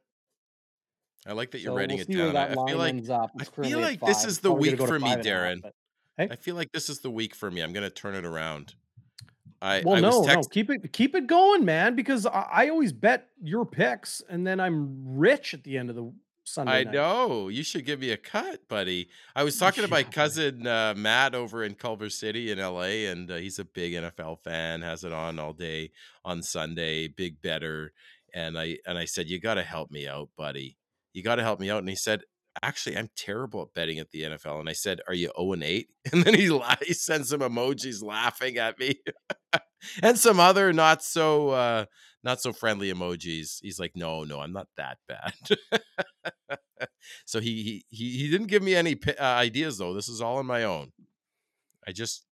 I like that you're so writing we'll it down. I, I feel like, I feel like this is the Probably week go for me, Darren. Half, but, hey? I feel like this is the week for me. I'm going to turn it around. I, well, I no, was text- no, keep it, keep it going, man, because I, I always bet your picks and then I'm rich at the end of the Sunday I night. Know you should give me a cut, buddy. I was talking to my cousin uh, Matt over in Culver City in L A, and uh, he's a big N F L fan. Has it on all day on Sunday, big better. And I and I said, you got to help me out, buddy. You got to help me out. And he said, actually, I'm terrible at betting at the N F L. And I said, are you zero and eight? And then he he sends some emojis laughing at me, and some other not so. Uh, Not so friendly emojis. He's like, no, no, I'm not that bad. So he he he didn't give me any uh, ideas though. This is all on my own. I just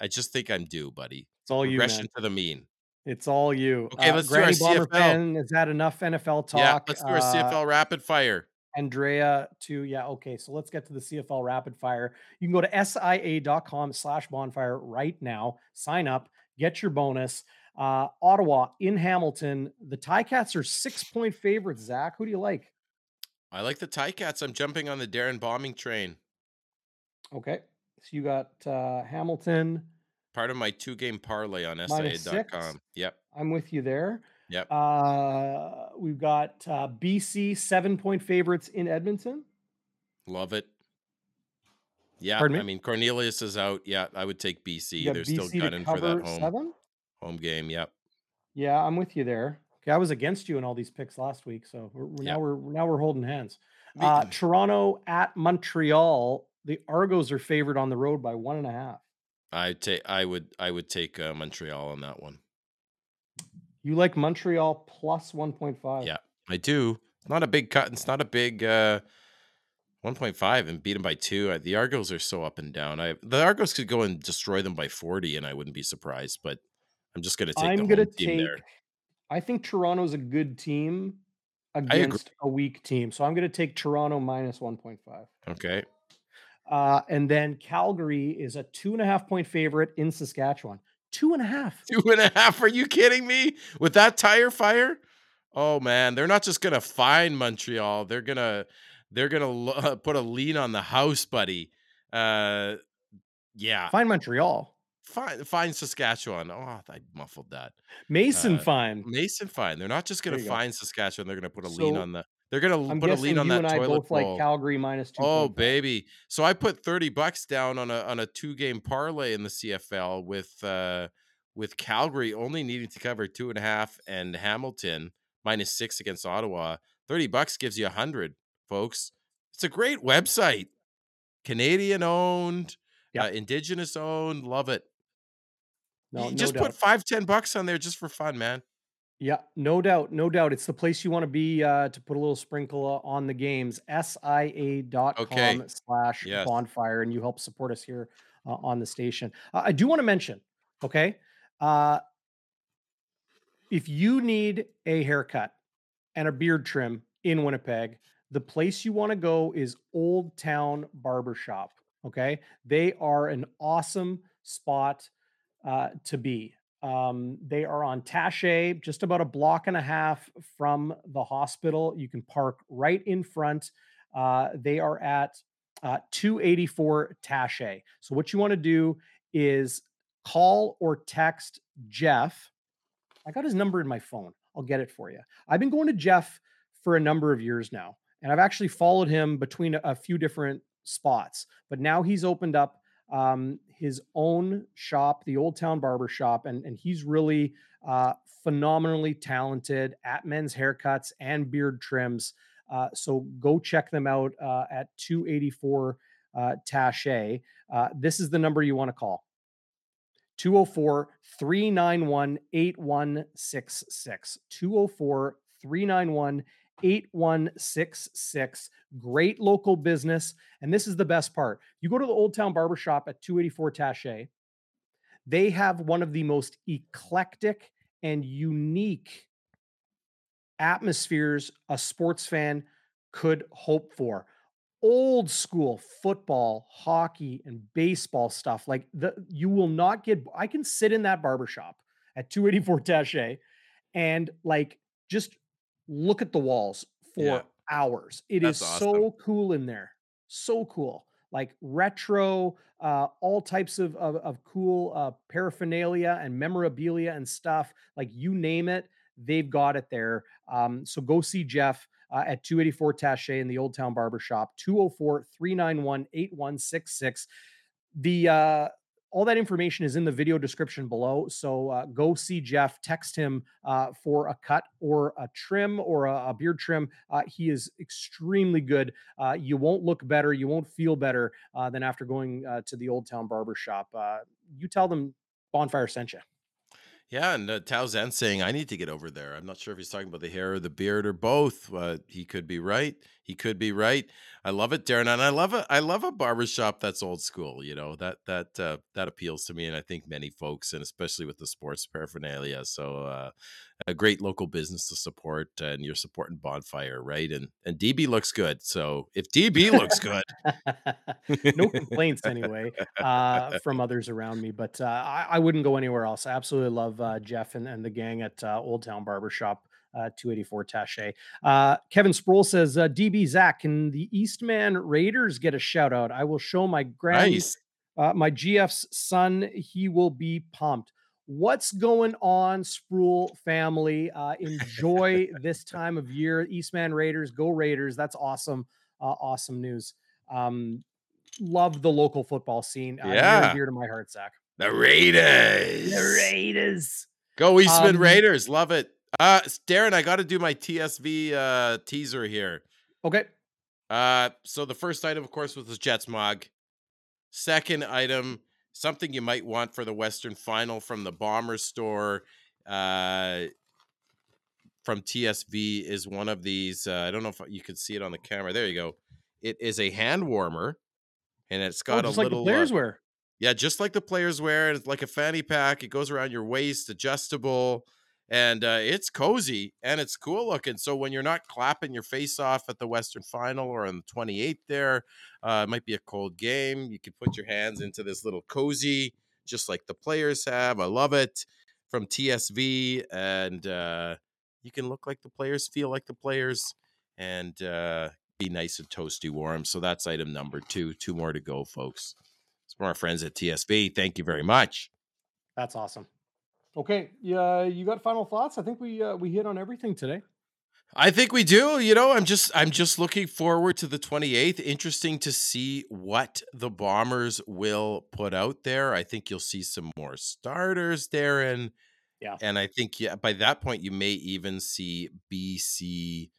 I just think I'm due, buddy. It's all Regression you, man. To the mean. It's all you. Okay, uh, let's Granny do our Bomber C F L. Fan, is that enough N F L talk? Yeah, let's do our uh, C F L rapid fire. Andrea, too. Yeah, okay. So let's get to the C F L rapid fire. You can go to S I A dot com slash bonfire right now. Sign up. Get your bonus. Uh, Ottawa in Hamilton. The Ticats are six-point favorites, Zach. Who do you like? I like the Ticats. I'm jumping on the Darren Bombing train. Okay. So you got uh, Hamilton. Part of my two-game parlay on S I A dot com. Yep. I'm with you there. Yep. Uh, we've got uh, B C seven-point favorites in Edmonton. Love it. Yeah. Me? I mean, Cornelius is out. Yeah, I would take B C. They're B C still gunning for that home seven? home game. Yep. Yeah, I'm with you there. Okay, I was against you in all these picks last week, so we're, we're, yep. now we're now we're holding hands. Uh, Toronto at Montreal. The Argos are favored on the road by one and a half. I take. I would. I would take uh, Montreal on that one. You like Montreal plus one point five? Yeah, I do. It's not a big cut. It's not a big uh, one point five and beat them by two. I, the Argos are so up and down. I the Argos could go and destroy them by forty, and I wouldn't be surprised. But I'm just going to take. I'm going to take. There. I think Toronto's a good team against a weak team, so I'm going to take Toronto minus one point five. Okay. Uh, and then Calgary is a two and a half point favorite in Saskatchewan. Two and a half. Two and a half. Are you kidding me? With that tire fire? Oh man, they're not just gonna fine Montreal. They're gonna they're gonna lo- put a lien on the house, buddy. Uh, yeah. Fine Montreal. Fine, fine Saskatchewan. Oh, I muffled that. Mason uh, Fine. Mason Fine. They're not just gonna fine go. Saskatchewan. They're gonna put a so, lien on the. They're gonna I'm put a lean on you that and toilet I both bowl. Like Calgary minus two. Oh baby! So I put thirty bucks down on a on a two game parlay in the C F L with uh, with Calgary only needing to cover two and a half and Hamilton minus six against Ottawa. Thirty bucks gives you a hundred, folks. It's a great website, Canadian owned, yep. uh, Indigenous owned. Love it. No, you just no put doubt. five ten bucks on there just for fun, man. Yeah, no doubt. No doubt. It's the place you want to be uh, to put a little sprinkle uh, on the games. S I A dot com okay. slash yes. bonfire. And you help support us here uh, on the station. Uh, I do want to mention, okay, uh, if you need a haircut and a beard trim in Winnipeg, the place you want to go is Old Town Barbershop. Okay. They are an awesome spot uh, to be. Um, they are on Taché, just about a block and a half from the hospital. You can park right in front. Uh, they are at uh, two eighty-four Taché. So what you want to do is call or text Jeff. I got his number in my phone. I'll get it for you. I've been going to Jeff for a number of years now, and I've actually followed him between a, a few different spots, but now he's opened up um, his own shop, the Old Town Barber Shop. And, and he's really, uh, phenomenally talented at men's haircuts and beard trims. Uh, so go check them out, uh, at two eighty-four, uh, Taché. Uh, this is the number you want to call: two oh four, three nine one, eight one six six, two oh four, three nine one, eight one six six. Great local business. And this is the best part. You go to the Old Town Barbershop at two eighty-four Taché. They have one of the most eclectic and unique atmospheres a sports fan could hope for. Old school football, hockey, and baseball stuff. Like the, you will not get, I can sit in that barbershop at two eighty-four Taché and like, just look at the walls for yeah. hours. It That's is awesome. So cool in there. So cool. Like retro, uh, all types of, of, of cool uh, paraphernalia and memorabilia and stuff. Like you name it, they've got it there. Um, so go see Jeff uh, at two eighty-four Taché in the Old Town Barbershop, two oh four, three nine one, eight one six six. The, uh, all that information is in the video description below. So uh, go see Jeff, text him uh, for a cut or a trim or a, a beard trim. Uh, he is extremely good. Uh, you won't look better. You won't feel better uh, than after going uh, to the Old Town Barbershop. Uh, you tell them Bonfire sent you. Yeah, and uh, Tao Zen's saying, I need to get over there. I'm not sure if he's talking about the hair or the beard or both. Uh, he could be right. He could be right. I love it, Darren. And I love a, I love a barbershop that's old school. You know, that that uh, that appeals to me, and I think many folks, and especially with the sports paraphernalia. So uh, a great local business to support, and you're supporting Bonfire, right? And and D B looks good. So if D B looks good. No complaints anyway uh, from others around me, but uh, I, I wouldn't go anywhere else. I absolutely love Uh, Jeff and, and the gang at uh, Old Town Barbershop, uh, two eighty-four Taché. Uh, Kevin Sproul says, uh, D B Zach, can the Eastman Raiders get a shout out? I will show my granny, nice. uh, my G F's son. He will be pumped. What's going on, Sproul family? Uh, enjoy this time of year. Eastman Raiders, go Raiders. That's awesome. Uh, awesome news. Um, love the local football scene. Uh, yeah. Near and dear to my heart, Zach. The Raiders. The Raiders. Go Eastman um, Raiders. Love it. Uh, Darren, I got to do my T S V uh, teaser here. Okay. Uh, so the first item, of course, was the Jets mug. Second item, something you might want for the Western Final from the Bomber store uh, from T S V is one of these. Uh, I don't know if you can see it on the camera. There you go. It is a hand warmer, and it's got oh, just a like little. The players uh, wear. Yeah, just like the players wear, it's like a fanny pack. It goes around your waist, adjustable, and uh, it's cozy, and it's cool looking. So when you're not clapping your face off at the Western Final or on the twenty-eighth there, uh, it might be a cold game. You can put your hands into this little cozy, just like the players have. I love it. From T S V, and uh, you can look like the players, feel like the players, and uh, be nice and toasty warm. So that's item number two. Two more to go, folks. It's from our friends at T S V. Thank you very much. That's awesome. Okay. Yeah. You got final thoughts? I think we, uh, we hit on everything today. I think we do. You know, I'm just, I'm just looking forward to the twenty-eighth. Interesting to see what the Bombers will put out there. I think you'll see some more starters, Darren. Yeah. And I think yeah, by that point, you may even see B C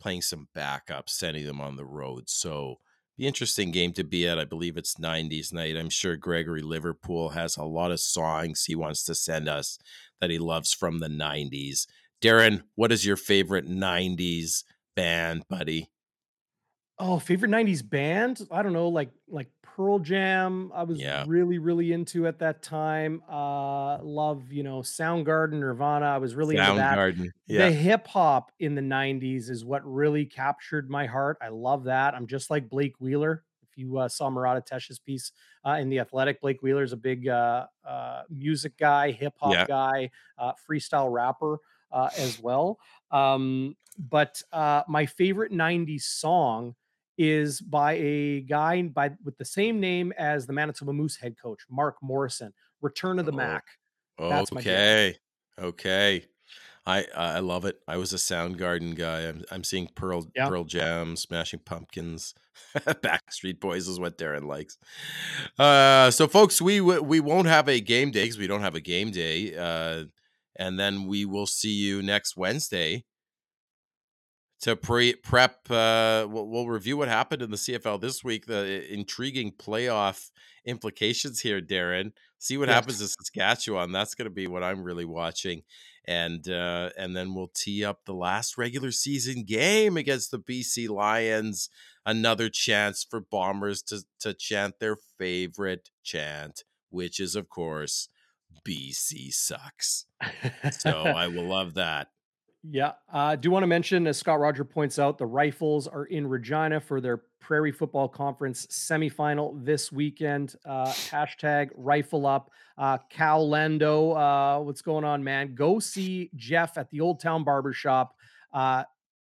playing some backups, sending them on the road. So, the interesting game to be at. I believe it's nineties night. I'm sure Gregory Liverpool has a lot of songs he wants to send us that he loves from the nineties. Darren, what is your favorite nineties band, buddy? Oh, favorite nineties band? I don't know, like like Pearl Jam. I was yeah. really, really into at that time. Uh, love, you know, Soundgarden, Nirvana. I was really Sound into that. Garden. Yeah. The hip hop in the nineties is what really captured my heart. I love that. I'm just like Blake Wheeler. If you uh, saw Murat Atesh's piece uh, in The Athletic, Blake Wheeler is a big uh, uh, music guy, hip hop yeah. guy, uh, freestyle rapper uh, as well. Um, but uh, my favorite nineties song is by a guy by with the same name as the Manitoba Moose head coach, Mark Morrison. Return of the oh, Mac. That's okay, my okay. I I love it. I was a Soundgarden guy. I'm I'm seeing Pearl yeah. Pearl Jam, Smashing Pumpkins, Backstreet Boys is what Darren likes. Uh, so folks, we we won't have a game day because we don't have a game day. Uh, and then we will see you next Wednesday. To pre- prep, uh, we'll, we'll review what happened in the C F L this week, the intriguing playoff implications here, Darren. See what yes. happens in Saskatchewan. That's going to be what I'm really watching. And uh, and then we'll tee up the last regular season game against the B C Lions. Another chance for Bombers to, to chant their favorite chant, which is, of course, B C sucks. So I will love that. Yeah, I uh, do want to mention, as Scott Roger points out, the Rifles are in Regina for their Prairie Football Conference semifinal this weekend. Uh, hashtag Rifle Up. Uh, Cal Lendo, uh, what's going on, man? Go see Jeff at the Old Town Barbershop, uh,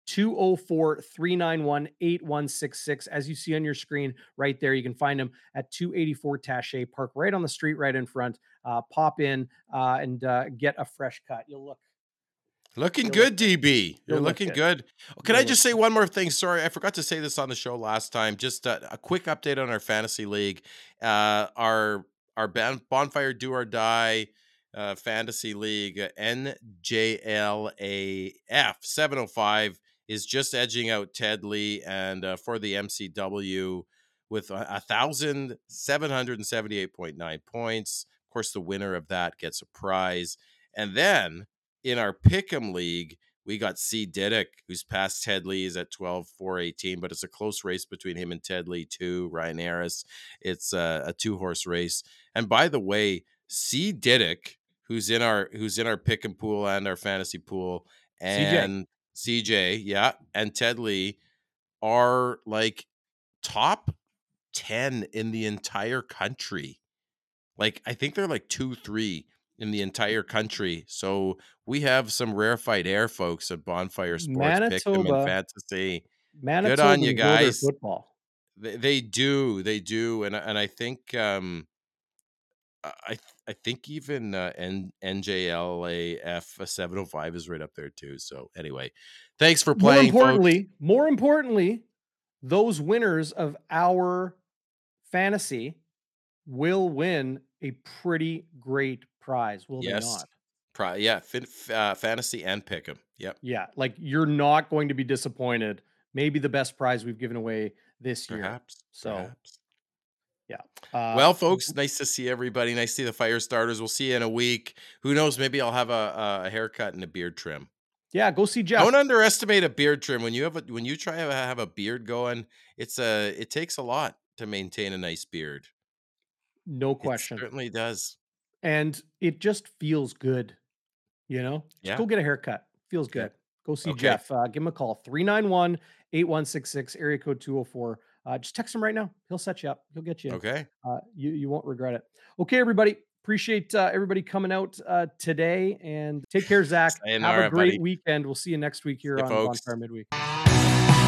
two oh four, three nine one, eight one six six. As you see on your screen right there, you can find him at two eighty-four Taché Park, right on the street, right in front. Uh, pop in uh, and uh, get a fresh cut. You'll look. Looking You'll good, look, D B. You're looking look good. good. Can You'll I just say one more thing? Sorry, I forgot to say this on the show last time. Just a, a quick update on our fantasy league. Uh, our our Bonfire Do or Die uh, fantasy league, N J L A F seven oh five, is just edging out Ted Lee and uh, for the M C W with one thousand seven hundred seventy-eight point nine points. Of course, the winner of that gets a prize. And then in our Pick'em League, we got C. Diddick, who's past Ted Lee. He's at twelve four eighteen, but it's a close race between him and Ted Lee, too. Ryan Harris. It's a, a two-horse race. And by the way, C. Diddick, who's in our who's in our Pick'em pool and our fantasy pool, and C J, C J yeah, and Ted Lee are like top ten in the entire country. Like, I think they're like two, three in the entire country. So we have some rarefied air, folks, at Bonfire Sports Pick'em and Fantasy. Manitoba, good on you guys. Football. They, they do, they do, and and I think um, I I think even uh, N N J L A F a seven oh five is right up there too. So anyway, thanks for playing. More importantly, folks. more importantly, those winners of our fantasy will win a pretty great prize, will yes. they not? Pri- yeah, F- uh, fantasy and pick 'em. Yep. Yeah, like you're not going to be disappointed. Maybe the best prize we've given away this perhaps, year. Perhaps. So, perhaps. yeah. Uh, well, folks, nice to see everybody. Nice to see the fire starters. We'll see you in a week. Who knows? Maybe I'll have a, a haircut and a beard trim. Yeah, go see Jeff. Don't underestimate a beard trim. When you have a, when you try to have a beard going, it's a it takes a lot to maintain a nice beard. No question. It certainly does. And it just feels good, you know? Just yeah. Go get a haircut. Feels good. Okay. Go see okay. Jeff. Uh, give him a call. three nine one, eight one six six, area code two oh four. Uh, just text him right now. He'll set you up. He'll get you. Okay. Uh, you, you won't regret it. Okay, everybody. Appreciate uh, everybody coming out uh, today. And take care, Zach. Sayonara, have a great buddy. Weekend. We'll see you next week here hey, on Bonfire Midweek.